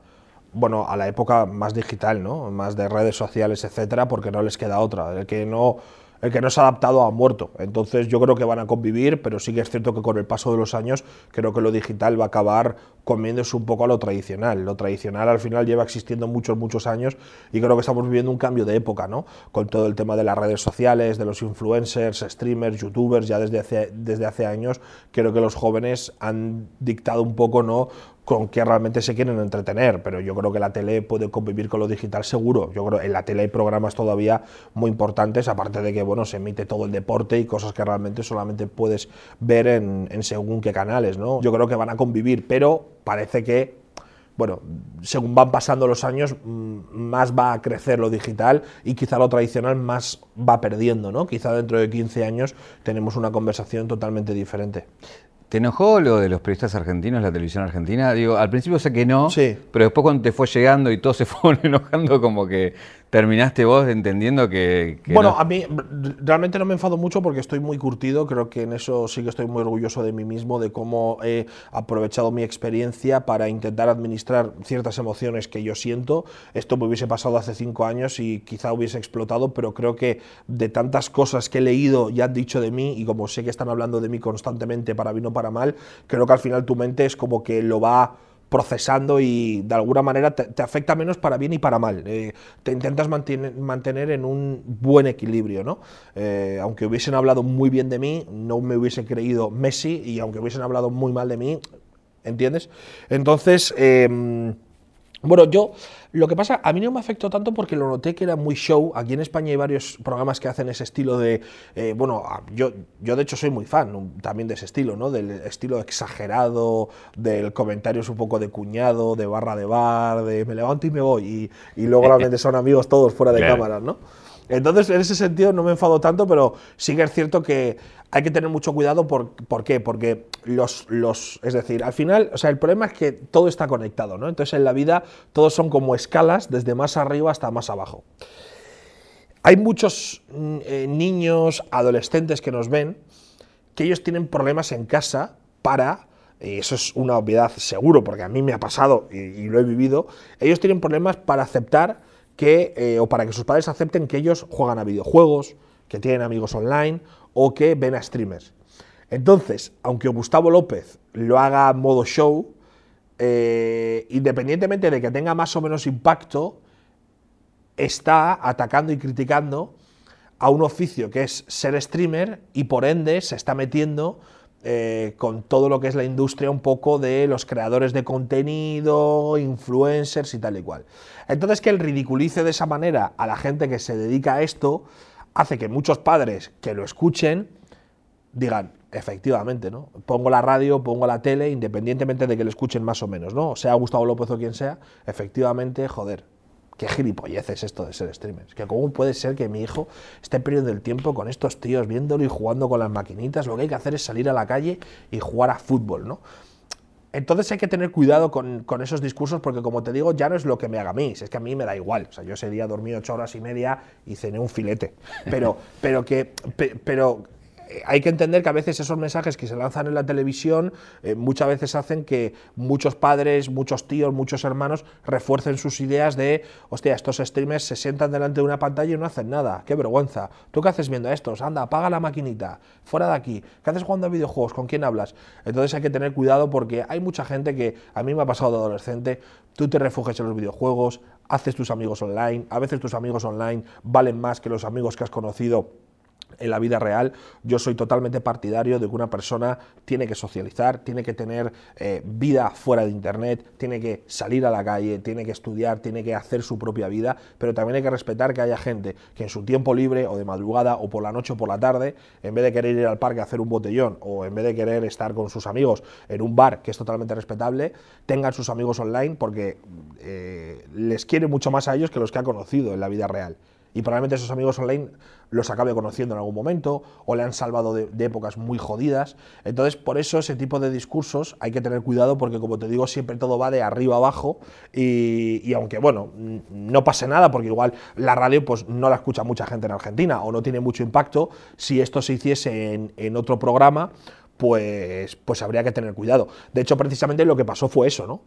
bueno, a la época más digital, ¿no? Más de redes sociales, etcétera, porque no les queda otra. El que no… El que no se ha adaptado ha muerto. Entonces yo creo que van a convivir, pero sí que es cierto que con el paso de los años creo que lo digital va a acabar comiéndose un poco a lo tradicional. Lo tradicional al final lleva existiendo muchos, muchos años y creo que estamos viviendo un cambio de época, ¿no? Con todo el tema de las redes sociales, de los influencers, streamers, youtubers, ya desde hace, desde hace años creo que los jóvenes han dictado un poco, ¿no?, con qué realmente se quieren entretener, pero yo creo que la tele puede convivir con lo digital seguro. Yo creo que en la tele hay programas todavía muy importantes, aparte de que, bueno, se emite todo el deporte y cosas que realmente solamente puedes ver en, en según qué canales, ¿no? Yo creo que van a convivir, pero parece que, bueno, según van pasando los años, más va a crecer lo digital y quizá lo tradicional más va perdiendo, ¿no? Quizá dentro de quince años tenemos una conversación totalmente diferente. ¿Te enojó lo de los periodistas argentinos, la televisión argentina? Digo, al principio sé que no, sí, pero después cuando te fue llegando y todos se fueron enojando, como que terminaste vos entendiendo que… que bueno, no. A mí realmente no me enfado mucho porque estoy muy curtido, creo que en eso sí que estoy muy orgulloso de mí mismo, de cómo he aprovechado mi experiencia para intentar administrar ciertas emociones que yo siento. Esto me hubiese pasado hace cinco años y quizá hubiese explotado, pero creo que de tantas cosas que he leído y han dicho de mí, y como sé que están hablando de mí constantemente para bien o para mal, creo que al final tu mente es como que lo va procesando y de alguna manera te, te afecta menos para bien y para mal. Eh, te intentas mantener, mantener en un buen equilibrio, ¿no? Eh, aunque hubiesen hablado muy bien de mí, no me hubiese creído Messi, y aunque hubiesen hablado muy mal de mí, ¿entiendes? Entonces… Eh, Bueno, yo, lo que pasa, a mí no me afectó tanto porque lo noté que era muy show. Aquí en España hay varios programas que hacen ese estilo de, eh, bueno, yo, yo de hecho soy muy fan también de ese estilo, ¿no? Del estilo exagerado, del comentario es un poco de cuñado, de barra de bar, de me levanto y me voy, y, y luego realmente son amigos todos fuera de cámaras, ¿no? Entonces, en ese sentido no me enfado tanto, pero sí que es cierto que hay que tener mucho cuidado. ¿Por, por qué? Porque los, los… Es decir, al final, o sea, el problema es que todo está conectado, ¿no? Entonces, en la vida, todos son como escalas, desde más arriba hasta más abajo. Hay muchos eh, niños, adolescentes que nos ven, que ellos tienen problemas en casa para… Y eso es una obviedad, seguro, porque a mí me ha pasado y, y lo he vivido. Ellos tienen problemas para aceptar que, eh, o para que sus padres acepten que ellos juegan a videojuegos, que tienen amigos online o que ven a streamers. Entonces, aunque Gustavo López lo haga modo show, eh, independientemente de que tenga más o menos impacto, está atacando y criticando a un oficio que es ser streamer y por ende se está metiendo Eh, con todo lo que es la industria un poco de los creadores de contenido, influencers y tal y cual. Entonces, que él ridiculice de esa manera a la gente que se dedica a esto, hace que muchos padres que lo escuchen digan, efectivamente, ¿no? Pongo la radio, pongo la tele, independientemente de que lo escuchen más o menos, ¿no? Sea Gustavo López o quien sea, efectivamente, joder, qué gilipollez es esto de ser streamers. Que cómo puede ser que mi hijo esté perdiendo el tiempo con estos tíos viéndolo y jugando con las maquinitas. Lo que hay que hacer es salir a la calle y jugar a fútbol, ¿no? Entonces hay que tener cuidado con, con esos discursos porque, como te digo, ya no es lo que me haga a mí. Es que a mí me da igual. O sea, yo ese día dormí ocho horas y media y cené un filete. Pero, pero que… Pero, hay que entender que a veces esos mensajes que se lanzan en la televisión eh, muchas veces hacen que muchos padres, muchos tíos, muchos hermanos refuercen sus ideas de hostia, estos streamers se sientan delante de una pantalla y no hacen nada, qué vergüenza, ¿tú qué haces viendo a estos? Anda, apaga la maquinita, fuera de aquí, ¿qué haces jugando a videojuegos? ¿Con quién hablas? Entonces hay que tener cuidado porque hay mucha gente que, a mí me ha pasado de adolescente, tú te refugias en los videojuegos, haces tus amigos online, a veces tus amigos online valen más que los amigos que has conocido en la vida real. Yo soy totalmente partidario de que una persona tiene que socializar, tiene que tener eh, vida fuera de internet, tiene que salir a la calle, tiene que estudiar, tiene que hacer su propia vida, pero también hay que respetar que haya gente que en su tiempo libre o de madrugada o por la noche o por la tarde, en vez de querer ir al parque a hacer un botellón o en vez de querer estar con sus amigos en un bar, que es totalmente respetable, tengan sus amigos online porque eh, les quiere mucho más a ellos que los que ha conocido en la vida real. Y probablemente esos amigos online los acabe conociendo en algún momento o le han salvado de, de épocas muy jodidas. Entonces, por eso ese tipo de discursos hay que tener cuidado porque, como te digo, siempre todo va de arriba abajo y, y aunque, bueno, no pase nada porque igual la radio pues no la escucha mucha gente en Argentina o no tiene mucho impacto, si esto se hiciese en, en otro programa, pues, pues habría que tener cuidado. De hecho, precisamente lo que pasó fue eso, ¿no?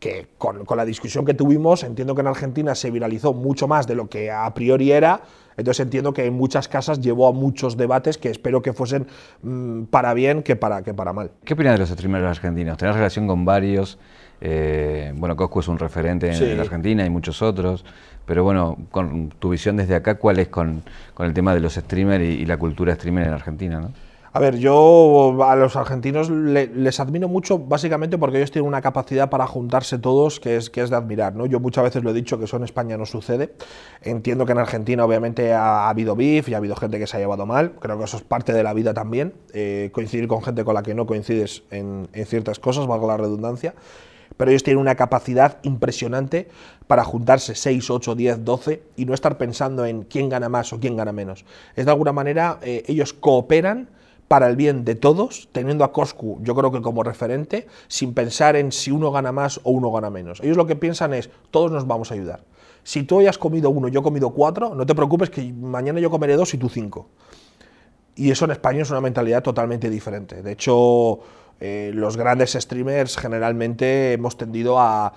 Que con, con la discusión que tuvimos, entiendo que en Argentina se viralizó mucho más de lo que a priori era, entonces entiendo que en muchas casas llevó a muchos debates que espero que fuesen mmm, para bien que para, que para mal. ¿Qué opinas de los streamers argentinos? ¿Tenés relación con varios? Eh, bueno, Coscu es un referente en, sí. en Argentina y muchos otros, pero bueno, con tu visión desde acá, ¿cuál es con, con el tema de los streamers y, y la cultura streamer en Argentina, no? A ver, yo a los argentinos le, les admiro mucho básicamente porque ellos tienen una capacidad para juntarse todos que es, que es de admirar, ¿no? Yo muchas veces lo he dicho que eso en España no sucede. Entiendo que en Argentina obviamente ha, ha habido beef y ha habido gente que se ha llevado mal. Creo que eso es parte de la vida también. Eh, coincidir con gente con la que no coincides en, en ciertas cosas, valga la redundancia. Pero ellos tienen una capacidad impresionante para juntarse seis, ocho, diez, doce y no estar pensando en quién gana más o quién gana menos. Es de alguna manera, eh, ellos cooperan para el bien de todos, teniendo a Coscu, yo creo que como referente, sin pensar en si uno gana más o uno gana menos. Ellos lo que piensan es, todos nos vamos a ayudar. Si tú hoy has comido uno, yo he comido cuatro, no te preocupes que mañana yo comeré dos y tú cinco. Y eso en España es una mentalidad totalmente diferente. De hecho, eh, los grandes streamers generalmente hemos tendido a...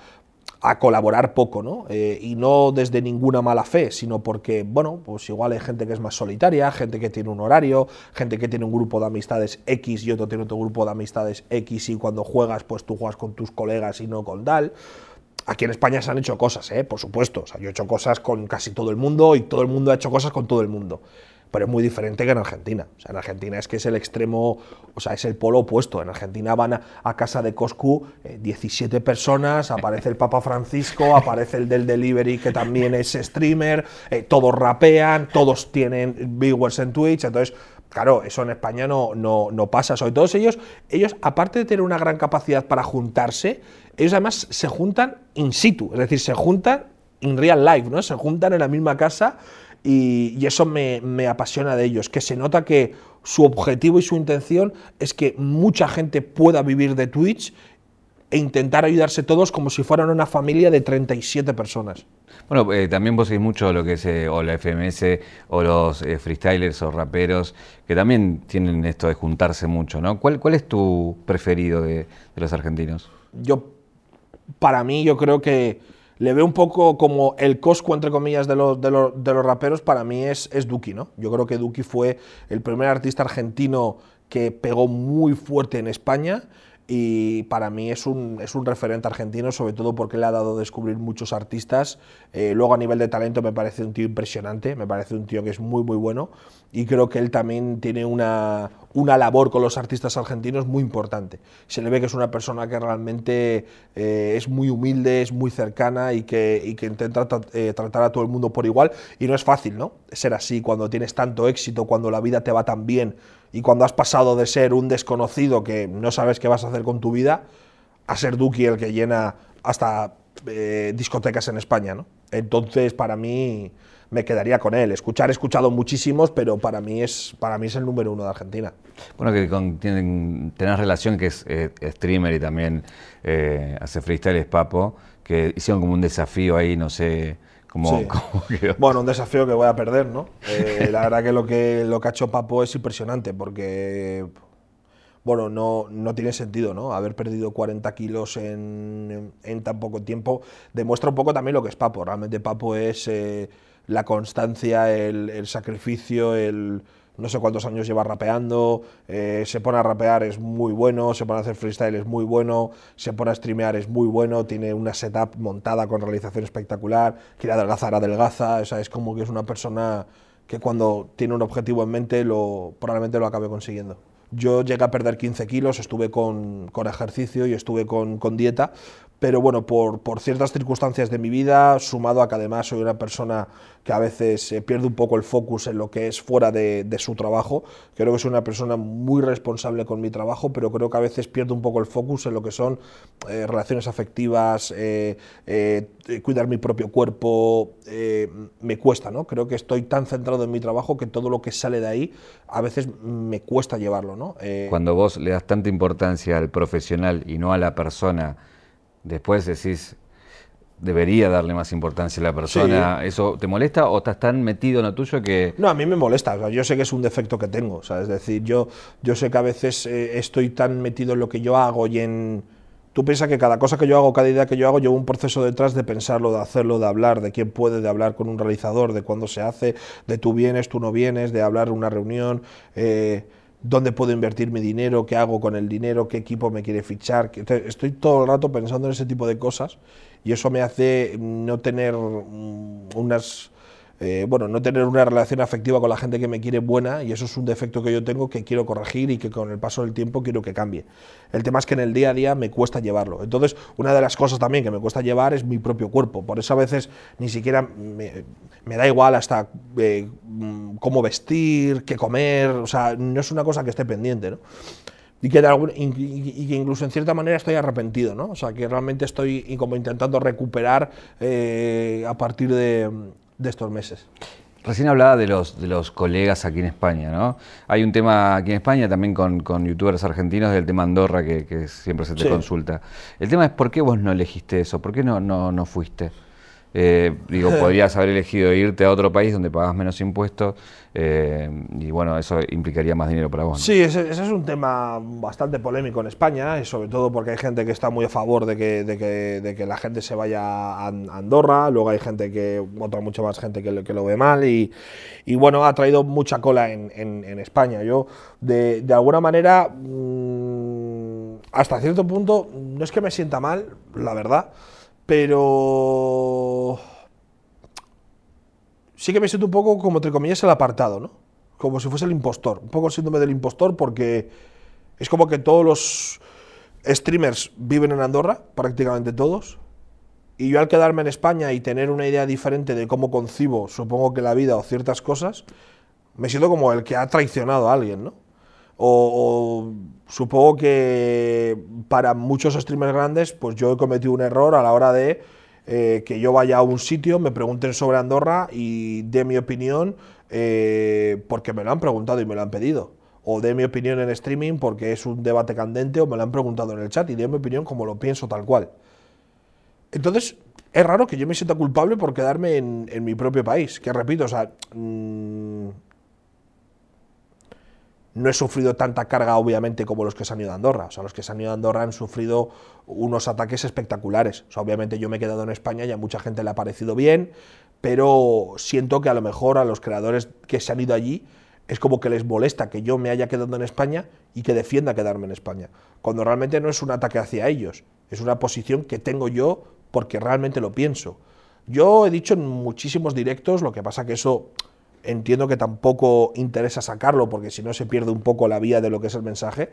a colaborar poco, ¿no? Eh, y no desde ninguna mala fe, sino porque, bueno, pues igual hay gente que es más solitaria, gente que tiene un horario, gente que tiene un grupo de amistades X y otro tiene otro grupo de amistades X y cuando juegas, pues tú juegas con tus colegas y no con tal. Aquí en España se han hecho cosas, ¿eh? Por supuesto. O sea, yo he hecho cosas con casi todo el mundo y todo el mundo ha hecho cosas con todo el mundo. pero es muy diferente que en Argentina. O sea, en Argentina es que es el extremo, o sea, es el polo opuesto. En Argentina van a, a casa de Coscu eh, diecisiete personas, aparece el Papa Francisco, aparece el del delivery que también es streamer, eh, todos rapean, todos tienen viewers en Twitch, entonces… Claro, eso en España no, no, no pasa. Sobre todo ellos, ellos, aparte de tener una gran capacidad para juntarse, ellos además se juntan in situ, es decir, se juntan in real life, ¿no? Se juntan en la misma casa y, y eso me, me apasiona de ellos, que se nota que su objetivo y su intención es que mucha gente pueda vivir de Twitch e intentar ayudarse todos como si fueran una familia de treinta y siete personas. Bueno, eh, también vos seguís mucho lo que es eh, o la F M S o los eh, freestylers o raperos, que también tienen esto de juntarse mucho, ¿no? ¿Cuál, cuál es tu preferido de, de los argentinos? Yo, para mí, yo creo que le veo un poco como el Coscu, entre comillas, de los, de los, de los raperos, para mí es, es Duki, ¿no? Yo creo que Duki fue el primer artista argentino que pegó muy fuerte en España. Y para mí es un, es un referente argentino, sobre todo porque le ha dado a descubrir muchos artistas. Eh, luego, a nivel de talento, me parece un tío impresionante, me parece un tío que es muy, muy bueno. Y creo que él también tiene una, una labor con los artistas argentinos muy importante. Se le ve que es una persona que realmente eh, es muy humilde, es muy cercana y que, y que intenta tra- eh, tratar a todo el mundo por igual. Y no es fácil, ¿no? Ser así cuando tienes tanto éxito, cuando la vida te va tan bien. Y cuando has pasado de ser un desconocido que no sabes qué vas a hacer con tu vida, a ser Duki el que llena hasta eh, discotecas en España, ¿no? Entonces, para mí, me quedaría con él. Escuchar, he escuchado muchísimos, pero para mí es, para mí es el número uno de Argentina. Bueno, que con, tienen, tenés relación, que es eh, streamer y también eh, hace freestyle, es Papo, que hicieron como un desafío ahí, no sé… Como, sí. como que... Bueno, un desafío que voy a perder, ¿no? Eh, la verdad que lo que lo que ha hecho Papo es impresionante porque, bueno, no, no tiene sentido, ¿no? Haber perdido cuarenta kilos en, en tan poco tiempo demuestra un poco también lo que es Papo. Realmente Papo es eh, la constancia, el, el sacrificio, el… No sé cuántos años lleva rapeando, eh, se pone a rapear, es muy bueno, se pone a hacer freestyle, es muy bueno, se pone a streamear, es muy bueno, tiene una setup montada con realización espectacular, quiere adelgazar, adelgaza, o sea, es como que es una persona que cuando tiene un objetivo en mente lo, probablemente lo acabe consiguiendo. Yo llegué a perder quince kilos, estuve con, con ejercicio y estuve con, con dieta, pero bueno, por, por ciertas circunstancias de mi vida, sumado a que además soy una persona que a veces pierde un poco el focus en lo que es fuera de, de su trabajo, creo que soy una persona muy responsable con mi trabajo, pero creo que a veces pierdo un poco el focus en lo que son eh, relaciones afectivas, eh, eh, cuidar mi propio cuerpo, eh, me cuesta, ¿no? Creo que estoy tan centrado en mi trabajo que todo lo que sale de ahí a veces me cuesta llevarlo, ¿no? ¿No? Eh, Cuando vos le das tanta importancia al profesional y no a la persona, después decís, debería darle más importancia a la persona. Sí. ¿Eso te molesta o estás tan metido en lo tuyo que...? No, a mí me molesta. O sea, yo sé que es un defecto que tengo. O sea, es decir, yo, yo sé que a veces eh, estoy tan metido en lo que yo hago y en... Tú piensas que cada cosa que yo hago, cada idea que yo hago, llevo un proceso detrás de pensarlo, de hacerlo, de hablar, de quién puede, de hablar con un realizador, de cuándo se hace, de tú vienes, tú no vienes, de hablar en una reunión... Eh, ¿Dónde puedo invertir mi dinero? ¿Qué hago con el dinero? ¿Qué equipo me quiere fichar? Estoy todo el rato pensando en ese tipo de cosas y eso me hace no tener unas, eh, bueno, no tener una relación afectiva con la gente que me quiere buena, y eso es un defecto que yo tengo que quiero corregir y que con el paso del tiempo quiero que cambie. El tema es que en el día a día me cuesta llevarlo. Entonces, una de las cosas también que me cuesta llevar es mi propio cuerpo. Por eso a veces ni siquiera me, me da igual hasta... Eh, cómo vestir, qué comer, o sea, no es una cosa que esté pendiente, ¿no? Y que, de algún, y, y que incluso en cierta manera estoy arrepentido, ¿no? O sea, que realmente estoy como intentando recuperar eh, a partir de, de estos meses. Recién hablaba de los, de los colegas aquí en España, ¿no? Hay un tema aquí en España también con, con youtubers argentinos del tema Andorra que, que siempre se te sí. consulta. El tema es por qué vos no elegiste eso, por qué no, no, no fuiste. Eh, digo, podrías haber elegido irte a otro país donde pagas menos impuestos eh, y bueno, eso implicaría más dinero para vos, ¿no? Sí, ese, ese es un tema bastante polémico en España y sobre todo porque hay gente que está muy a favor de que, de que, de que la gente se vaya a Andorra, luego hay gente que, otra mucha más gente que, que lo ve mal y, y bueno, ha traído mucha cola en, en, en España. Yo, de, de alguna manera, mmm, hasta cierto punto, no es que me sienta mal, la verdad, pero sí que me siento un poco como, entre comillas, el apartado, ¿no? como si fuese el impostor, un poco el síndrome del impostor, porque es como que todos los streamers viven en Andorra, prácticamente todos, y yo al quedarme en España y tener una idea diferente de cómo concibo, supongo que la vida o ciertas cosas, me siento como el que ha traicionado a alguien, ¿no? O, o supongo que para muchos streamers grandes, pues yo he cometido un error a la hora de eh, que yo vaya a un sitio, me pregunten sobre Andorra y dé mi opinión eh, porque me lo han preguntado y me lo han pedido. O dé mi opinión en streaming porque es un debate candente o me lo han preguntado en el chat y dé mi opinión como lo pienso tal cual. Entonces, es raro que yo me sienta culpable por quedarme en, en mi propio país. Que repito, o sea... Mmm, no he sufrido tanta carga, obviamente, como los que se han ido de Andorra. O sea, los que se han ido de Andorra han sufrido unos ataques espectaculares. O sea, obviamente yo me he quedado en España y a mucha gente le ha parecido bien, pero siento que a lo mejor a los creadores que se han ido allí es como que les molesta que yo me haya quedado en España y que defienda quedarme en España. Cuando realmente no es un ataque hacia ellos, es una posición que tengo yo porque realmente lo pienso. Yo he dicho en muchísimos directos, lo que pasa que eso... entiendo que tampoco interesa sacarlo porque si no se pierde un poco la vía de lo que es el mensaje,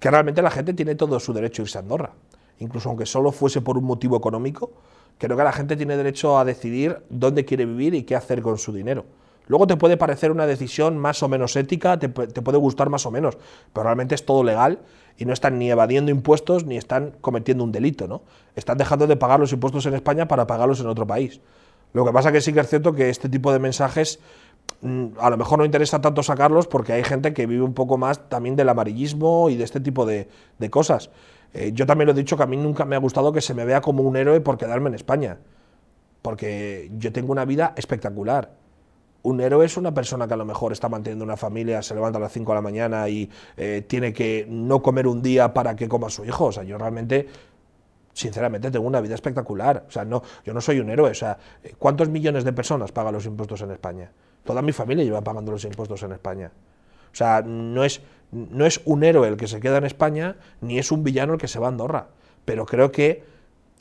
que realmente la gente tiene todo su derecho a irse a Andorra. Incluso aunque solo fuese por un motivo económico, creo que la gente tiene derecho a decidir dónde quiere vivir y qué hacer con su dinero. Luego te puede parecer una decisión más o menos ética, te, te puede gustar más o menos, pero realmente es todo legal y no están ni evadiendo impuestos ni están cometiendo un delito, ¿no? Están dejando de pagar los impuestos en España para pagarlos en otro país. Lo que pasa que sí que es cierto que este tipo de mensajes a lo mejor no interesa tanto sacarlos porque hay gente que vive un poco más también del amarillismo y de este tipo de, de cosas. Eh, yo también lo he dicho que a mí nunca me ha gustado que se me vea como un héroe por quedarme en España, porque yo tengo una vida espectacular. Un héroe es una persona que a lo mejor está manteniendo una familia, se levanta a las cinco de la mañana y eh, tiene que no comer un día para que coma su hijo. O sea, yo realmente... sinceramente, tengo una vida espectacular. O sea, no, yo no soy un héroe. O sea, ¿cuántos millones de personas pagan los impuestos en España? Toda mi familia lleva pagando los impuestos en España. O sea, no es, no es un héroe el que se queda en España, ni es un villano el que se va a Andorra. Pero creo que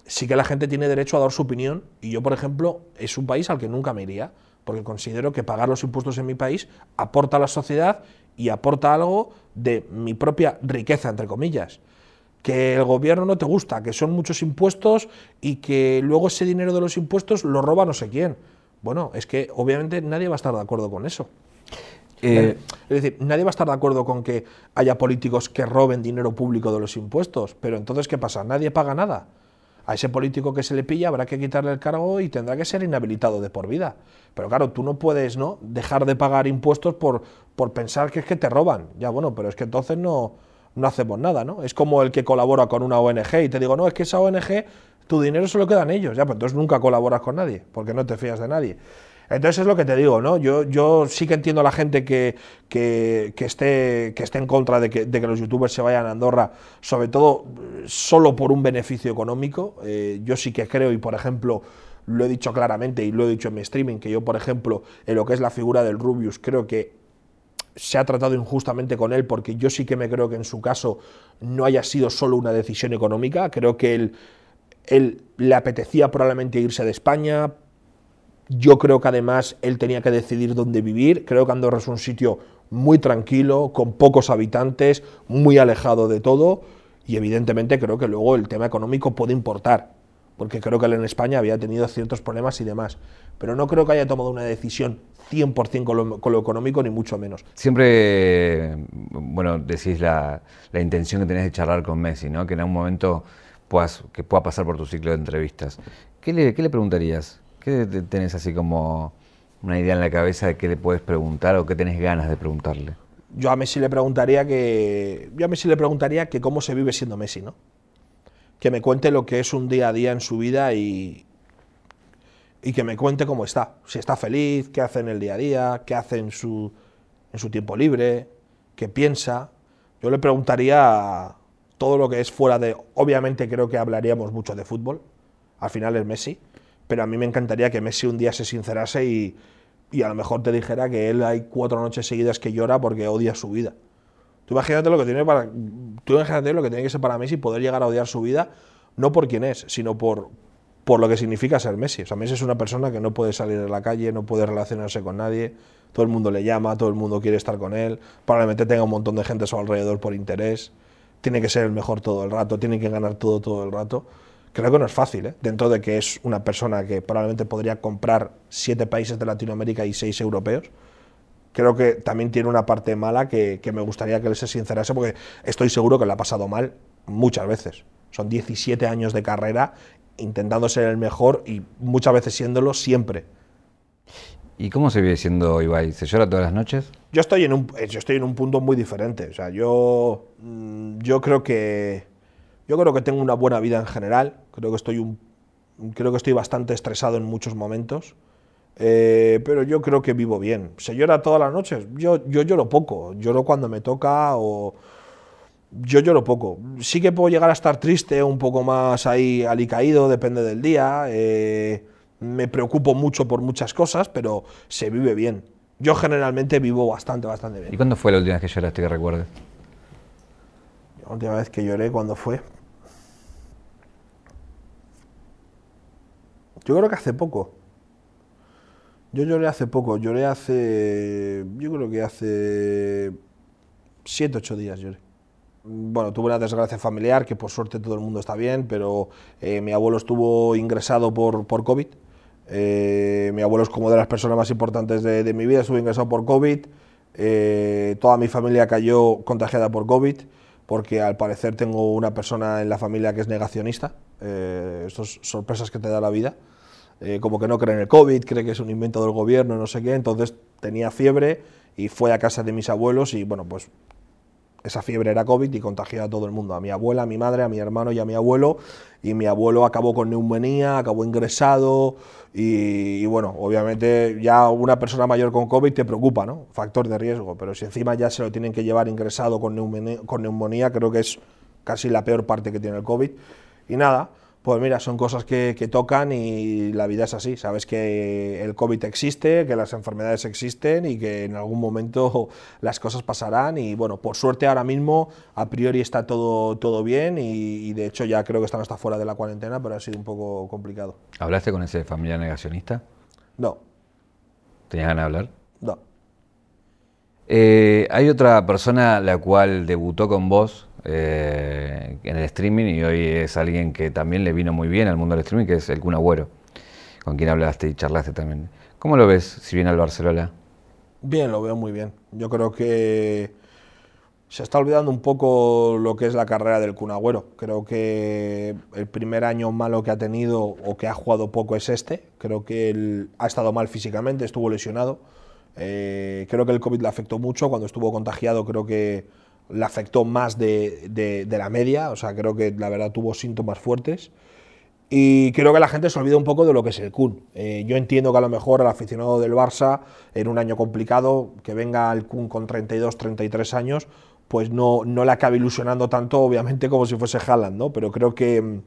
sí que la gente tiene derecho a dar su opinión. Y yo, por ejemplo, es un país al que nunca me iría, porque considero que pagar los impuestos en mi país aporta a la sociedad y aporta algo de mi propia riqueza, entre comillas. Que el gobierno no te gusta, que son muchos impuestos y que luego ese dinero de los impuestos lo roba no sé quién. Bueno, es que obviamente nadie va a estar de acuerdo con eso. Eh, es decir, nadie va a estar de acuerdo con que haya políticos que roben dinero público de los impuestos, pero entonces, ¿qué pasa? Nadie paga nada. A ese político que se le pilla habrá que quitarle el cargo y tendrá que ser inhabilitado de por vida. Pero claro, tú no puedes, ¿no?, dejar de pagar impuestos por, por pensar que es que te roban. Ya, bueno, pero es que entonces no... no hacemos nada, ¿no? Es como el que colabora con una O N G y te digo, no, es que esa O N G, tu dinero se lo quedan ellos. Ya, pues entonces nunca colaboras con nadie, porque no te fías de nadie. Entonces es lo que te digo, ¿no? Yo, yo sí que entiendo a la gente que, que, que, esté, que esté en contra de que, de que los youtubers se vayan a Andorra, sobre todo solo por un beneficio económico. Eh, yo sí que creo y, por ejemplo, lo he dicho claramente y lo he dicho en mi streaming, que yo, por ejemplo, en lo que es la figura del Rubius, creo que se ha tratado injustamente con él, porque yo sí que me creo que en su caso no haya sido solo una decisión económica. Creo que él, él le apetecía probablemente irse de España. Yo creo que además él tenía que decidir dónde vivir. Creo que Andorra es un sitio muy tranquilo, con pocos habitantes, muy alejado de todo, y evidentemente creo que luego el tema económico puede importar, porque creo que él en España había tenido ciertos problemas y demás. Pero no creo que haya tomado una decisión cien por ciento con lo, con lo económico, ni mucho menos. Siempre, bueno, decís la, la intención que tenés de charlar con Messi, ¿no? Que en algún momento puedas, que pueda pasar por tu ciclo de entrevistas. ¿Qué le, qué le preguntarías? ¿Qué tenés así como una idea en la cabeza de qué le puedes preguntar o qué tenés ganas de preguntarle? Yo a Messi le preguntaría que, yo a Messi le preguntaría que cómo se vive siendo Messi, ¿no? Que me cuente lo que es un día a día en su vida y, y que me cuente cómo está, si está feliz, qué hace en el día a día, qué hace en su, en su tiempo libre, qué piensa. Yo le preguntaría todo lo que es fuera de... Obviamente creo que hablaríamos mucho de fútbol, al final es Messi, pero a mí me encantaría que Messi un día se sincerase y, y a lo mejor te dijera que él hay cuatro noches seguidas que llora porque odia su vida. Tú imagínate lo que tiene para, tú imagínate lo que tiene que ser para Messi poder llegar a odiar su vida, no por quién es, sino por, por lo que significa ser Messi. O sea, Messi es una persona que no puede salir de la calle, no puede relacionarse con nadie, todo el mundo le llama, todo el mundo quiere estar con él, probablemente tenga un montón de gente a su alrededor por interés, tiene que ser el mejor todo el rato, tiene que ganar todo todo el rato. Creo que no es fácil, ¿eh? Dentro de que es una persona que probablemente podría comprar siete países de Latinoamérica y seis europeos, creo que también tiene una parte mala que, que me gustaría que él se sincerase, porque estoy seguro que le ha pasado mal muchas veces. Son diecisiete años de carrera intentando ser el mejor y muchas veces siéndolo siempre. ¿Y cómo se vive siendo Ibai? ¿Se llora todas las noches? Yo estoy en un, yo estoy en un punto muy diferente. O sea, yo, yo creo que... Yo creo que tengo una buena vida en general, creo que estoy, un, creo que estoy bastante estresado en muchos momentos, eh, pero yo creo que vivo bien. ¿Se llora todas las noches? Yo, yo lloro poco, lloro cuando me toca o... Yo lloro poco. Sí que puedo llegar a estar triste, un poco más ahí alicaído, depende del día, eh, me preocupo mucho por muchas cosas, pero se vive bien. Yo generalmente vivo bastante, bastante bien. ¿Y cuándo fue la última vez que lloraste, que recuerdes? La última vez que lloré, ¿cuándo fue? Yo creo que hace poco. Yo lloré hace poco. Lloré hace... Yo creo que hace... Siete, ocho días lloré. Bueno, tuve una desgracia familiar, que por suerte todo el mundo está bien, pero eh, mi abuelo estuvo ingresado por, por COVID. Eh, mi abuelo es como de las personas más importantes de, de mi vida. Estuvo ingresado por COVID. Eh, toda mi familia cayó contagiada por COVID, porque al parecer tengo una persona en la familia que es negacionista. Eh, estas sorpresas que te da la vida, eh, como que no cree en el COVID, cree que es un invento del gobierno, no sé qué, entonces tenía fiebre y fue a casa de mis abuelos y bueno, pues esa fiebre era COVID y contagió a todo el mundo, a mi abuela, a mi madre, a mi hermano y a mi abuelo, y mi abuelo acabó con neumonía, acabó ingresado y, y bueno, obviamente ya una persona mayor con COVID te preocupa, ¿no? Factor de riesgo, pero si encima ya se lo tienen que llevar ingresado con neumonía, con neumonía creo que es casi la peor parte que tiene el COVID. Y nada, pues mira, son cosas que, que tocan y la vida es así. Sabes que el COVID existe, que las enfermedades existen y que en algún momento las cosas pasarán. Y bueno, por suerte ahora mismo a priori está todo, todo bien y, y de hecho ya creo que están hasta fuera de la cuarentena, pero ha sido un poco complicado. ¿Hablaste con ese familiar negacionista? No. ¿Tenías ganas de hablar? No. Eh, hay otra persona la cual debutó con vos Eh, en el streaming y hoy es alguien que también le vino muy bien al mundo del streaming, que es el Kun Agüero, con quien hablaste y charlaste también. ¿Cómo lo ves si viene al Barcelona? Bien, lo veo muy bien. Yo creo que se está olvidando un poco lo que es la carrera del Kun Agüero. Creo que el primer año malo que ha tenido o que ha jugado poco es este. Creo que él ha estado mal físicamente, estuvo lesionado. Eh, creo que el COVID le afectó mucho. Cuando estuvo contagiado creo que le afectó más de, de, de la media, o sea, creo que la verdad tuvo síntomas fuertes y creo que la gente se olvida un poco de lo que es el Kun. Eh, yo entiendo que a lo mejor al aficionado del Barça, en un año complicado, que venga el Kun con treinta y dos, treinta y tres años, pues no, no le acaba ilusionando tanto, obviamente, como si fuese Haaland, ¿no? Pero creo que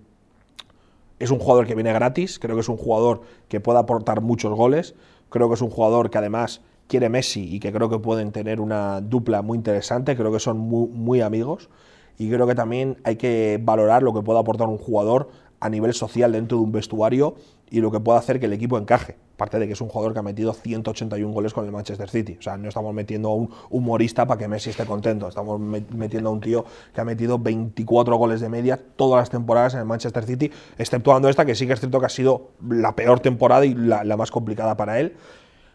es un jugador que viene gratis, creo que es un jugador que puede aportar muchos goles, creo que es un jugador que además quiere Messi y que creo que pueden tener una dupla muy interesante, creo que son muy, muy amigos y creo que también hay que valorar lo que puede aportar un jugador a nivel social dentro de un vestuario y lo que puede hacer que el equipo encaje, aparte de que es un jugador que ha metido ciento ochenta y uno goles con el Manchester City, o sea, no estamos metiendo a un humorista para que Messi esté contento, estamos metiendo a un tío que ha metido veinticuatro goles de media todas las temporadas en el Manchester City, exceptuando esta que sí que es cierto que ha sido la peor temporada y la, la más complicada para él.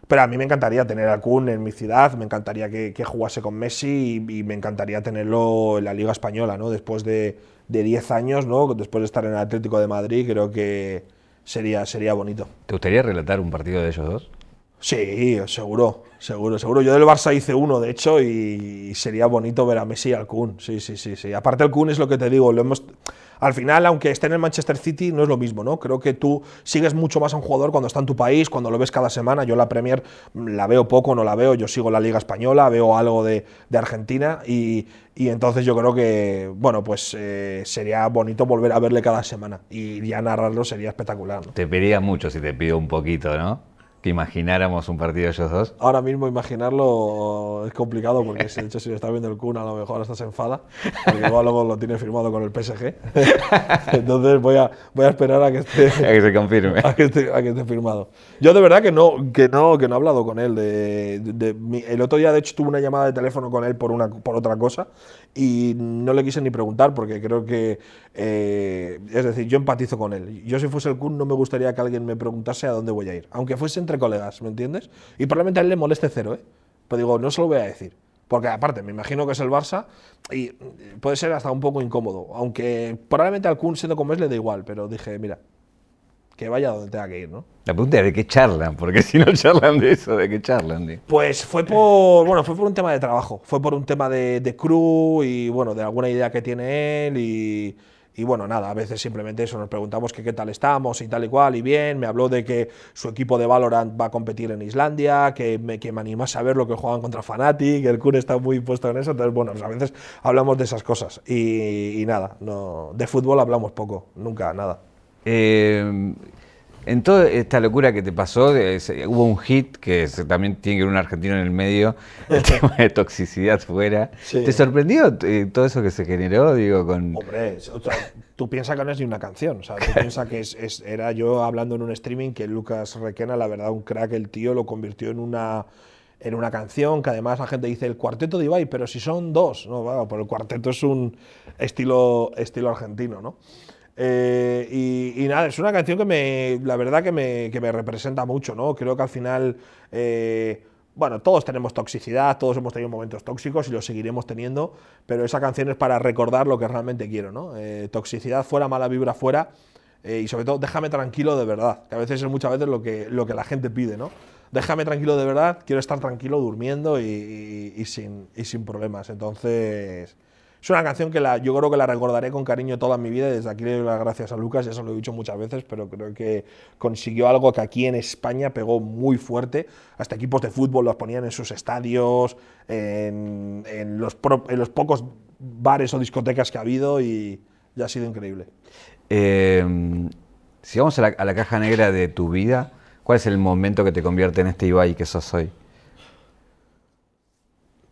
Pero a mí me encantaría tener al Kun en mi ciudad, me encantaría que, que jugase con Messi y, y me encantaría tenerlo en la Liga Española, ¿no? Después de, de diez años, ¿no? Después de estar en el Atlético de Madrid, creo que sería, sería bonito. ¿Te gustaría relatar un partido de ellos dos? Sí, seguro, seguro, seguro. Yo del Barça hice uno, de hecho, y, y sería bonito ver a Messi y al Kun. Sí, sí, sí, sí. Aparte el Kun es lo que te digo, lo hemos... Al final, aunque esté en el Manchester City, no es lo mismo, ¿no? Creo que tú sigues mucho más a un jugador cuando está en tu país, cuando lo ves cada semana. Yo la Premier la veo poco, no la veo. Yo sigo la Liga Española, veo algo de, de Argentina y, y entonces yo creo que, bueno, pues eh, sería bonito volver a verle cada semana y ya narrarlo sería espectacular, ¿no? Te pedía mucho si te pido un poquito, ¿no? que imagináramos un partido de ellos dos? Ahora mismo imaginarlo es complicado porque, de hecho, si lo está viendo el Kun, a lo mejor hasta se enfada, porque igual luego lo tiene firmado con el P S G. Entonces voy a, voy a esperar a que esté, a que se confirme, a que esté, a que esté firmado. Yo de verdad que no, que no, que no he hablado con él. De, de, de, el otro día, de hecho, tuve una llamada de teléfono con él por una, por otra cosa y no le quise ni preguntar porque creo que, eh, es decir, yo empatizo con él. Yo si fuese el Kun no me gustaría que alguien me preguntase a dónde voy a ir, aunque fuese entre colegas, ¿me entiendes? Y probablemente a él le moleste cero, ¿eh? Pero digo, no se lo voy a decir. Porque aparte, me imagino que es el Barça y puede ser hasta un poco incómodo. Aunque probablemente al Kun, siendo como es, le da igual. Pero dije, mira, que vaya donde tenga que ir, ¿no? La pregunta es de qué charlan, porque si no charlan de eso, ¿de qué charlan? De? Pues fue por, bueno, fue por un tema de trabajo. Fue por un tema de, de crew y, bueno, de alguna idea que tiene él y… Y bueno, nada, a veces simplemente eso, nos preguntamos que qué tal estamos y tal y cual, y bien. Me habló de que su equipo de Valorant va a competir en Islandia, que me, que me animase a ver lo que juegan contra Fnatic, el Kun está muy puesto en eso, entonces bueno, pues a veces hablamos de esas cosas. Y, y nada, no, de fútbol hablamos poco, nunca, nada. Eh, en toda esta locura que te pasó, es, hubo un hit que se, también tiene que ver un argentino en el medio, el tema de toxicidad fuera. Sí. ¿Te sorprendió eh, todo eso que se generó? Digo, con... Hombre, o sea, tú piensas que no es ni una canción, o sea, tú piensas que es, es, era yo hablando en un streaming que Lucas Requena, la verdad, un crack, el tío lo convirtió en una… en una canción que además la gente dice el cuarteto de Ibai, pero si son dos, no, bueno, pero el cuarteto es un estilo, estilo argentino, ¿no? Eh, y, y nada, es una canción que me, la verdad que me, que me representa mucho, ¿no? Creo que al final, eh, bueno, todos tenemos toxicidad, todos hemos tenido momentos tóxicos y los seguiremos teniendo, pero esa canción es para recordar lo que realmente quiero, ¿no? Eh, toxicidad fuera, mala vibra fuera, eh, y sobre todo déjame tranquilo de verdad, que a veces es muchas veces lo que, lo que la gente pide, ¿no? Déjame tranquilo de verdad, quiero estar tranquilo durmiendo y, y, y, sin, y sin problemas, entonces… Es una canción que la, yo creo que la recordaré con cariño toda mi vida y desde aquí le doy las gracias a Lucas, ya se lo he dicho muchas veces, pero creo que consiguió algo que aquí en España pegó muy fuerte, hasta equipos de fútbol los ponían en sus estadios, en, en, los, pro, en los pocos bares o discotecas que ha habido y ya ha sido increíble. Eh, si vamos a la, a la caja negra de tu vida, ¿cuál es el momento que te convierte en este Ibai que sos hoy?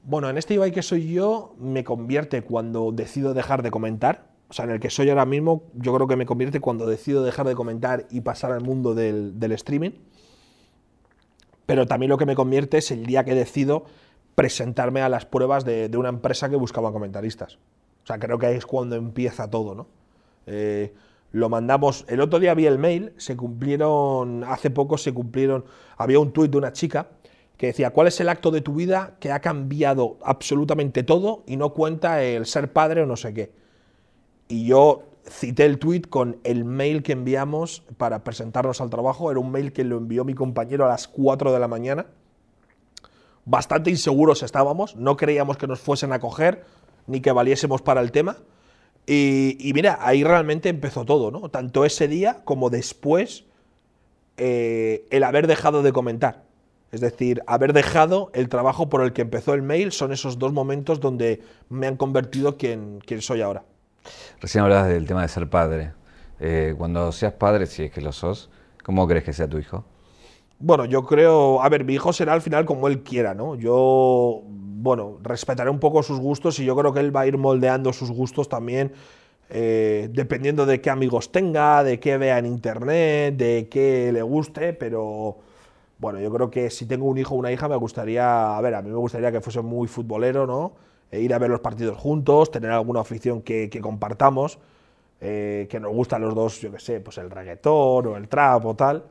Bueno, en este Ibai que soy yo me convierte cuando decido dejar de comentar, o sea, en el que soy ahora mismo yo creo que me convierte cuando decido dejar de comentar y pasar al mundo del, del streaming, pero también lo que me convierte es el día que decido presentarme a las pruebas de, de una empresa que buscaba comentaristas, o sea, creo que ahí es cuando empieza todo, ¿no? Eh, Lo mandamos, el otro día vi el mail, se cumplieron, hace poco se cumplieron, había un tuit de una chica que decía, ¿cuál es el acto de tu vida que ha cambiado absolutamente todo y no cuenta el ser padre o no sé qué? Y yo cité el tuit con el mail que enviamos para presentarnos al trabajo, era un mail que lo envió mi compañero a las cuatro de la mañana, bastante inseguros estábamos, no creíamos que nos fuesen a coger ni que valiésemos para el tema, y, y mira, ahí realmente empezó todo, ¿no? Tanto ese día como después eh, el haber dejado de comentar. Es decir, haber dejado el trabajo por el que empezó el mail son esos dos momentos donde me han convertido quien, quien soy ahora. Recién hablabas del tema de ser padre. Eh, cuando seas padre, si es que lo sos, ¿cómo crees que sea tu hijo? Bueno, yo creo… A ver, mi hijo será al final como él quiera, ¿no? Yo, bueno, respetaré un poco sus gustos y yo creo que él va a ir moldeando sus gustos también eh, dependiendo de qué amigos tenga, de qué vea en internet, de qué le guste, pero… Bueno, yo creo que si tengo un hijo o una hija me gustaría, a ver, a mí me gustaría que fuese muy futbolero, ¿no? E ir a ver los partidos juntos, tener alguna afición que, que compartamos, eh, que nos gustan los dos, yo qué sé, pues el reggaetón o el trap o tal,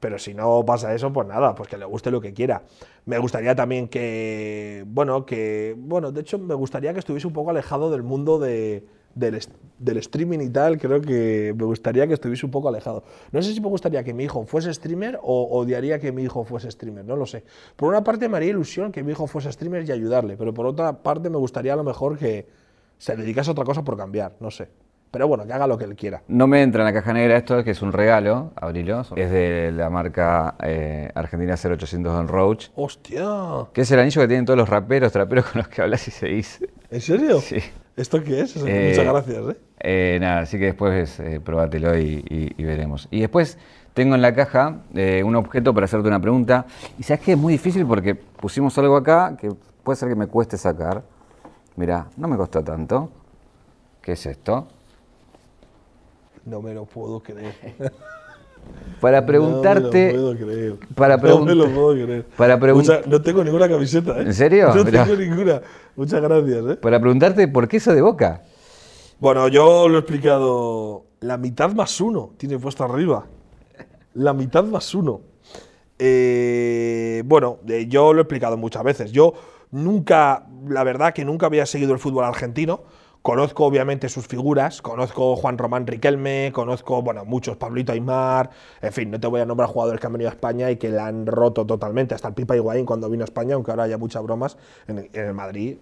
pero si no pasa eso, pues nada, pues que le guste lo que quiera. Me gustaría también que, bueno, que, bueno, de hecho me gustaría que estuviese un poco alejado del mundo de… Del, del streaming y tal, creo que me gustaría que estuviese un poco alejado. No sé si me gustaría que mi hijo fuese streamer o odiaría que mi hijo fuese streamer, no lo sé. Por una parte me haría ilusión que mi hijo fuese streamer y ayudarle, pero por otra parte me gustaría a lo mejor que se dedicase a otra cosa por cambiar, no sé. Pero bueno, que haga lo que él quiera. No me entra en la caja negra esto, que es un regalo, abrilo. Es de la marca eh, Argentina cero ochocientos Don Roach. ¡Hostia! Que es el anillo que tienen todos los raperos, traperos con los que hablas y seguís. ¿En serio? Sí. ¿Esto qué es? Eh, Muchas gracias, ¿eh? eh nada, así que después eh, próbatelo y, y, y veremos. Y después Tengo en la caja eh, un objeto para hacerte una pregunta. Y sabes que es muy difícil porque pusimos algo acá que puede ser que me cueste sacar. Mirá, no me costó tanto. ¿Qué es esto? No me lo puedo creer. Para preguntarte... No me lo puedo creer. Para pregun- no me lo puedo creer. Para pregun- Mucha, no tengo ninguna camiseta, ¿eh? ¿En serio? No Pero... tengo ninguna. Muchas gracias, ¿eh? Para preguntarte, ¿por qué eso de Boca? Bueno, yo lo he explicado... La mitad más uno tiene puesto arriba. La mitad más uno. Eh, bueno, eh, yo lo he explicado muchas veces. Yo nunca, la verdad que nunca había seguido el fútbol argentino. Conozco obviamente sus figuras, conozco Juan Román Riquelme, conozco, bueno, muchos, Pablito Aimar, en fin, no te voy a nombrar jugadores que han venido a España y que la han roto totalmente, hasta el Pipa Higuaín cuando vino a España, aunque ahora haya muchas bromas, en el, en el Madrid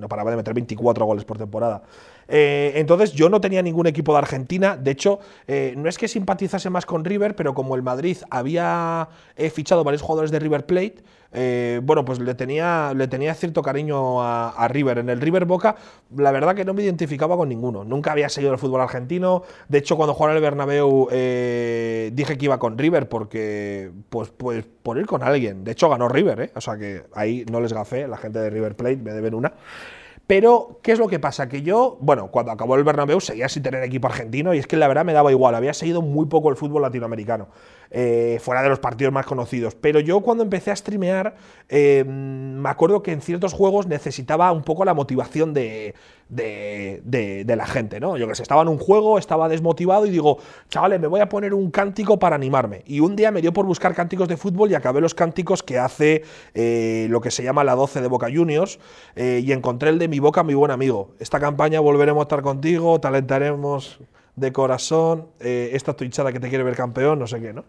no paraba de meter veinticuatro goles por temporada. Eh, entonces yo no tenía ningún equipo de Argentina, de hecho, eh, no es que simpatizase más con River, pero como el Madrid había eh, fichado varios jugadores de River Plate, eh, bueno, pues le tenía, le tenía cierto cariño a, a River. En el River Boca, la verdad que no me identificaba con ninguno, nunca había seguido el fútbol argentino, de hecho cuando jugaba en el Bernabéu eh, dije que iba con River porque, pues, pues por ir con alguien, de hecho ganó River, eh, o sea que ahí no les gafé, la gente de River Plate me deben una. Pero, ¿qué es lo que pasa? Que yo, bueno, cuando acabó el Bernabéu seguía sin tener equipo argentino y es que la verdad me daba igual, había seguido muy poco el fútbol latinoamericano, eh, fuera de los partidos más conocidos. Pero yo cuando empecé a streamear, eh, me acuerdo que en ciertos juegos necesitaba un poco la motivación de, de, de, de la gente, ¿no? Yo que sé, estaba en un juego, estaba desmotivado y digo, chavales, me voy a poner un cántico para animarme. Y un día me dio por buscar cánticos de fútbol y acabé los cánticos que hace eh, lo que se llama la doce de Boca Juniors eh, y encontré el de mi Boca, mi buen amigo. Esta campaña volveremos a estar contigo, te alentaremos de corazón, eh, esta es tu hinchada que te quiere ver campeón, no sé qué, ¿no?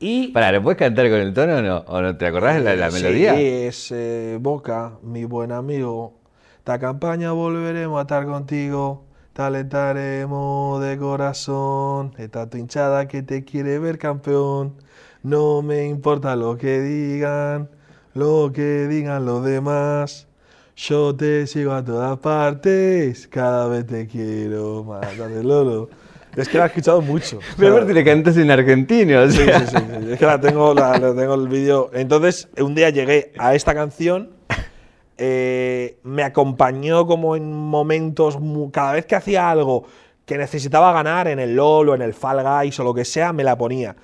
Y… Pará, ¿lo puedes cantar con el tono o no? ¿O no te acordás de la, la sí, melodía? Sí, es eh, Boca, mi buen amigo, esta campaña volveremos a estar contigo, te alentaremos de corazón, esta es tu hinchada que te quiere ver campeón, no me importa lo que digan, lo que digan los demás. Yo te sigo a todas partes, cada vez te quiero más, dale lolo. Es que la he escuchado mucho. Pero aparte le cantas en argentino. O sea. Sí, sí, sí, sí. Es que la tengo, la, la tengo el vídeo. Entonces, un día llegué a esta canción, eh, me acompañó como en momentos, cada vez que hacía algo que necesitaba ganar en el LoL o en el Fall Guys o lo que sea, me la ponía.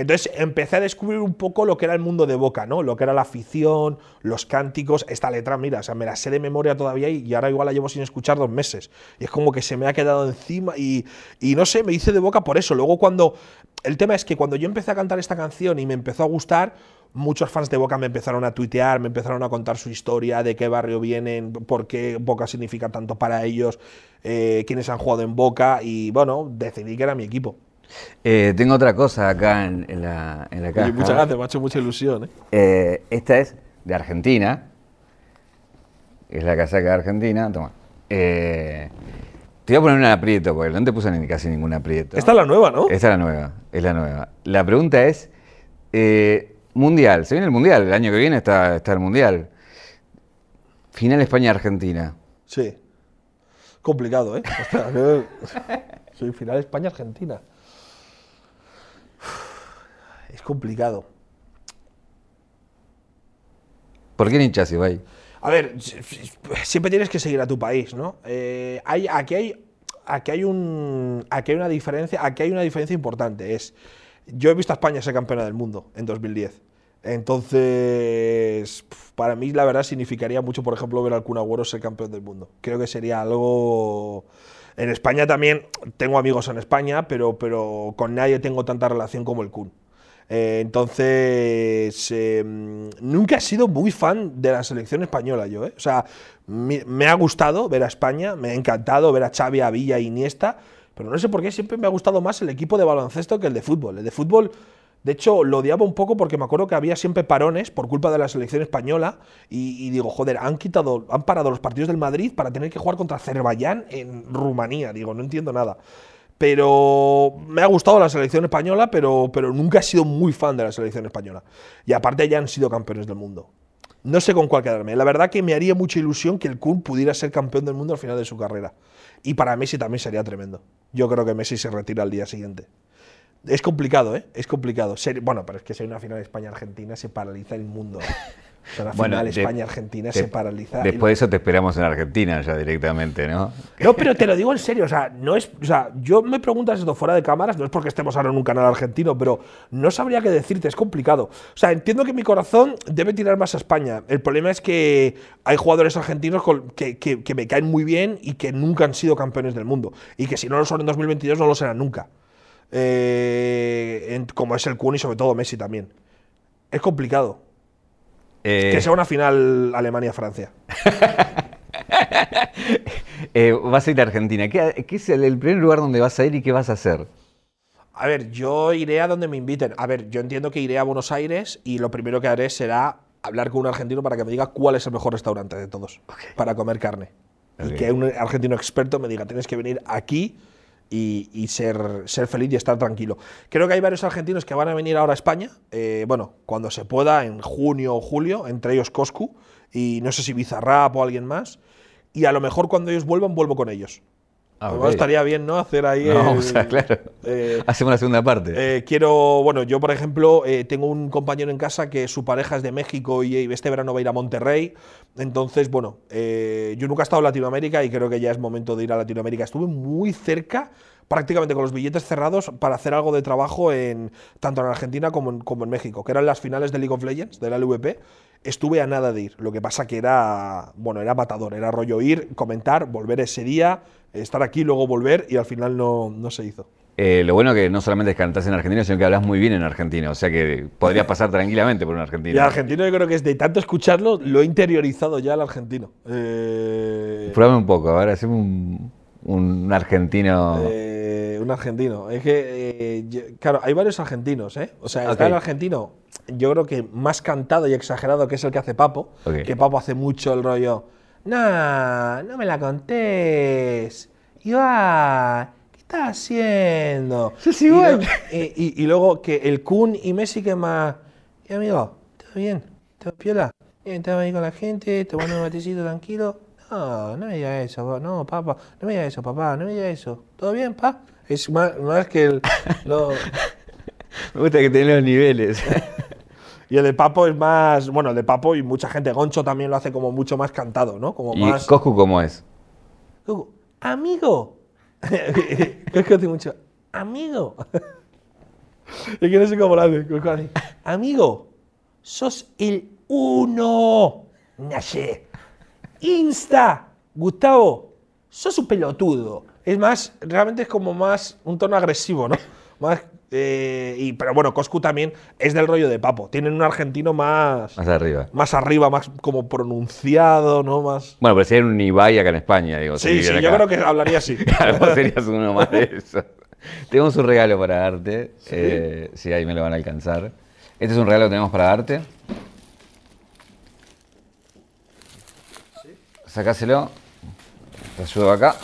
Entonces empecé a descubrir un poco lo que era el mundo de Boca, ¿no? Lo que era la afición, los cánticos, esta letra, mira, o sea, me la sé de memoria todavía y ahora igual la llevo sin escuchar dos meses. Y es como que se me ha quedado encima y, y no sé, me hice de Boca por eso. Luego cuando… El tema es que cuando yo empecé a cantar esta canción y me empezó a gustar, muchos fans de Boca me empezaron a tuitear, me empezaron a contar su historia, de qué barrio vienen, por qué Boca significa tanto para ellos, eh, quiénes han jugado en Boca y, bueno, decidí que era mi equipo. Eh, tengo otra cosa acá en, en, la, en la caja. Oye, muchas gracias, me ha hecho mucha ilusión, ¿eh? Eh, esta es de Argentina. Es la casaca de Argentina. Toma. Eh, te voy a poner un aprieto, porque no te puse ni casi ningún aprieto. Esta es la nueva, ¿no? Esta es la nueva, es la nueva. La pregunta es, eh, Mundial, se viene el Mundial, el año que viene está, está el Mundial. Final España-Argentina. Sí. Complicado, ¿eh? O sea, que, sí, final España-Argentina. Es complicado. ¿Por qué hinchas, Ibai? A ver, siempre tienes que seguir a tu país, ¿no? Eh, hay, aquí, hay, aquí, hay un, aquí, hay una diferencia, aquí hay una diferencia importante. Es, yo he visto a España ser campeona del mundo en dos mil diez. Entonces, para mí, la verdad, significaría mucho, por ejemplo, ver al Kun Agüero ser campeón del mundo. Creo que sería algo… En España también, tengo amigos en España, pero, pero con nadie tengo tanta relación como el Kun. Eh, entonces, eh, nunca he sido muy fan de la selección española yo, ¿eh? O sea, me, me ha gustado ver a España, me ha encantado ver a Xavi, a Villa, a Iniesta, pero no sé por qué siempre me ha gustado más el equipo de baloncesto que el de fútbol. El de fútbol… De hecho, lo odiaba un poco porque me acuerdo que había siempre parones por culpa de la selección española y, y digo, joder, han quitado, han parado los partidos del Madrid para tener que jugar contra Azerbaiyán en Rumanía. Digo, no entiendo nada. Pero me ha gustado la selección española, pero, pero nunca he sido muy fan de la selección española. Y aparte ya han sido campeones del mundo. No sé con cuál quedarme. La verdad que me haría mucha ilusión que el Kun pudiera ser campeón del mundo al final de su carrera. Y para Messi también sería tremendo. Yo creo que Messi se retira al día siguiente. Es complicado, ¿eh? Es complicado. Ser, bueno, pero es que si hay una final España-Argentina se paraliza el mundo. O sea, la bueno, final España-Argentina se paraliza. Después de eso te esperamos en Argentina ya directamente, ¿no? No, pero te lo digo en serio. O sea, no es, o sea, yo me preguntas esto fuera de cámaras, no es porque estemos ahora en un canal argentino, pero no sabría qué decirte, es complicado. O sea, entiendo que mi corazón debe tirar más a España. El problema es que hay jugadores argentinos que, que, que me caen muy bien y que nunca han sido campeones del mundo. Y que si no lo son en dos mil veintidós no lo serán nunca. Eh, en, como es el Kun y sobre todo Messi también. Es complicado. Eh, que sea una final Alemania-Francia. eh, vas a ir a Argentina. ¿Qué, qué es el, el primer lugar donde vas a ir y qué vas a hacer? A ver, yo iré a donde me inviten. A ver, yo entiendo que iré a Buenos Aires y lo primero que haré será hablar con un argentino para que me diga cuál es el mejor restaurante de todos, okay, para comer carne. Okay. Y que un argentino experto me diga, tienes que venir aquí y, y ser, ser feliz y estar tranquilo. Creo que hay varios argentinos que van a venir ahora a España, eh, bueno, cuando se pueda, en junio o julio, entre ellos Coscu y no sé si Bizarrap o alguien más, y a lo mejor cuando ellos vuelvan, vuelvo con ellos. Ah, okay. Estaría bien, ¿no? Hacer ahí… No, el, o sea, claro. Eh, hacemos la segunda parte. Eh, quiero… Bueno, yo, por ejemplo, eh, tengo un compañero en casa que su pareja es de México y este verano va a ir a Monterrey. Entonces, bueno, eh, yo nunca he estado en Latinoamérica y creo que ya es momento de ir a Latinoamérica. Estuve muy cerca, prácticamente con los billetes cerrados, para hacer algo de trabajo en tanto en Argentina como en, como en México, que eran las finales de League of Legends, de la L V P. Estuve a nada de ir, lo que pasa que era, bueno, era matador, era rollo ir, comentar, volver ese día, estar aquí, luego volver y al final no, no se hizo. Eh, lo bueno que no solamente cantás en argentino, sino que hablas muy bien en argentino, o sea que podría pasar tranquilamente por un argentino. Y el argentino yo creo que es de tanto escucharlo, lo he interiorizado ya al argentino. Eh... Prueba un poco, ahora hacemos un, un argentino… Eh, un argentino, es que, eh, yo, claro, hay varios argentinos, ¿eh? O sea, okay, está el argentino… Yo creo que más cantado y exagerado que es el que hace Papo, okay, que Papo hace mucho el rollo, no, no me la contés, Ibai, ¿qué estás haciendo? Yo soy igual. Y, y, y, y luego que el Kun y Messi que más, y amigo, ¿todo bien? ¿Todo piola? Estaba ahí con la gente, tomando un matecito tranquilo, no, no me digas eso, no, papá, no me digas eso, papá, no me digas eso, ¿todo bien, pa? Es más, más que el… Lo, me gusta que tiene los niveles. Y el de Papo es más… Bueno, el de Papo y mucha gente. Goncho también lo hace como mucho más cantado, ¿no? Como ¿Y más… Coscu cómo es? Coscu, amigo. Coscu hace mucho… Amigo. Es que no sé cómo lo hace. Coscu hace… Amigo, sos el uno. Naché. Insta. Gustavo, sos un pelotudo. Es más… Realmente es como más un tono agresivo, ¿no? Más… Eh, y, pero bueno, Coscu también es del rollo de Papo. Tienen un argentino más… Más arriba. Más arriba, más como pronunciado, ¿no? Más… Bueno, pero sería un Ibai acá en España, digo. Sí, sí, acá. Yo creo que hablaría así. Claro, serías uno más de eso. Tenemos un regalo para darte. ¿Sí? Eh, sí, ahí me lo van a alcanzar. Este es un regalo que tenemos para darte. Sacáselo. Te ayudo acá.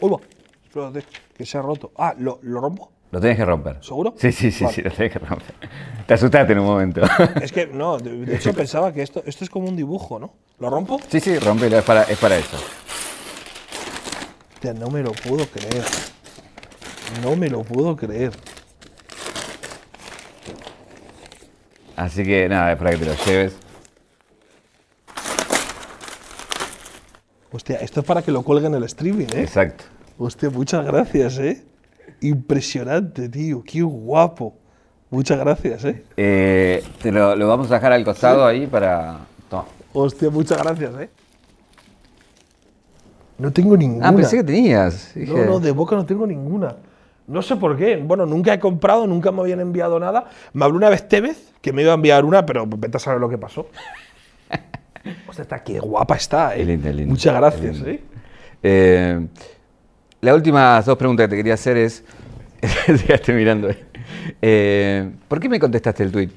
Uy, va. Espérate. Que se ha roto. Ah, ¿lo, ¿lo rompo? Lo tienes que romper. ¿Seguro? Sí, sí, sí, vale. Sí, lo tienes que romper. Te asustaste en un momento. Es que, no, de, de hecho pensaba que esto, esto es como un dibujo, ¿no? ¿Lo rompo? Sí, sí, rompelo, es para, es para eso. Hostia, no me lo puedo creer. No me lo puedo creer. Así que, nada, es para que te lo lleves. Hostia, esto es para que lo cuelguen en el streaming, ¿eh? Exacto. Hostia, muchas gracias, ¿eh? Impresionante, tío. Qué guapo. Muchas gracias, ¿eh? eh te lo, lo vamos a dejar al costado, ¿sí? Ahí para… Toma. Hostia, muchas gracias, ¿eh? No tengo ninguna. Ah, pensé que tenías. Dije… No, no, de Boca no tengo ninguna. No sé por qué. Bueno, nunca he comprado, nunca me habían enviado nada. Me habló una vez Tevez, que me iba a enviar una, pero vete a saber lo que pasó. Hostia, está, qué guapa está, ¿eh? Linda, linda, muchas gracias, linda. ¿Eh? eh Las últimas dos preguntas que te quería hacer es… Dejaste mirando ahí. Eh, ¿Por qué me contestaste el tuit?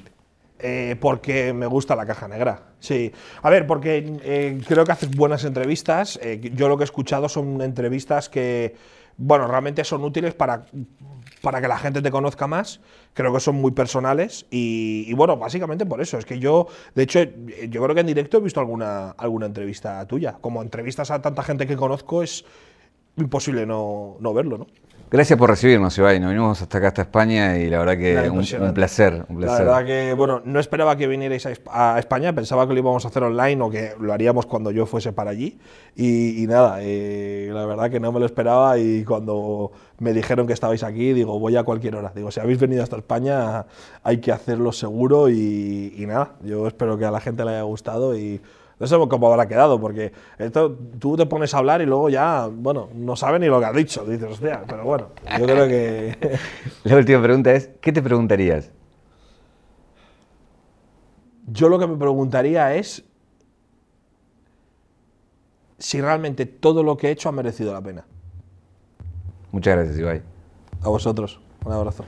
Eh, porque me gusta la caja negra. Sí. A ver, porque eh, creo que haces buenas entrevistas. Eh, yo lo que he escuchado son entrevistas que… Bueno, realmente son útiles para… para que la gente te conozca más, creo que son muy personales y, y bueno, básicamente por eso, es que yo, de hecho, yo creo que en directo he visto alguna, alguna entrevista tuya, como entrevistas a tanta gente que conozco es… imposible no, no verlo, ¿no? Gracias por recibirnos, Ibai. Nos vinimos hasta acá, hasta España, y la verdad que la un, un, placer, un placer. La verdad que, bueno, no esperaba que vinierais a España, pensaba que lo íbamos a hacer online o que lo haríamos cuando yo fuese para allí. Y, y nada, eh, la verdad que no me lo esperaba, y cuando me dijeron que estabais aquí, digo, voy a cualquier hora. Digo, si habéis venido hasta España, hay que hacerlo seguro, y, y nada, yo espero que a la gente le haya gustado y... No sé cómo habrá quedado, porque esto, tú te pones a hablar y luego ya, bueno, no sabe ni lo que has dicho. Dices, hostia, pero bueno, yo creo que… La última pregunta es, ¿qué te preguntarías? Yo lo que me preguntaría es si realmente todo lo que he hecho ha merecido la pena. Muchas gracias, Ibai. A vosotros. Un abrazo.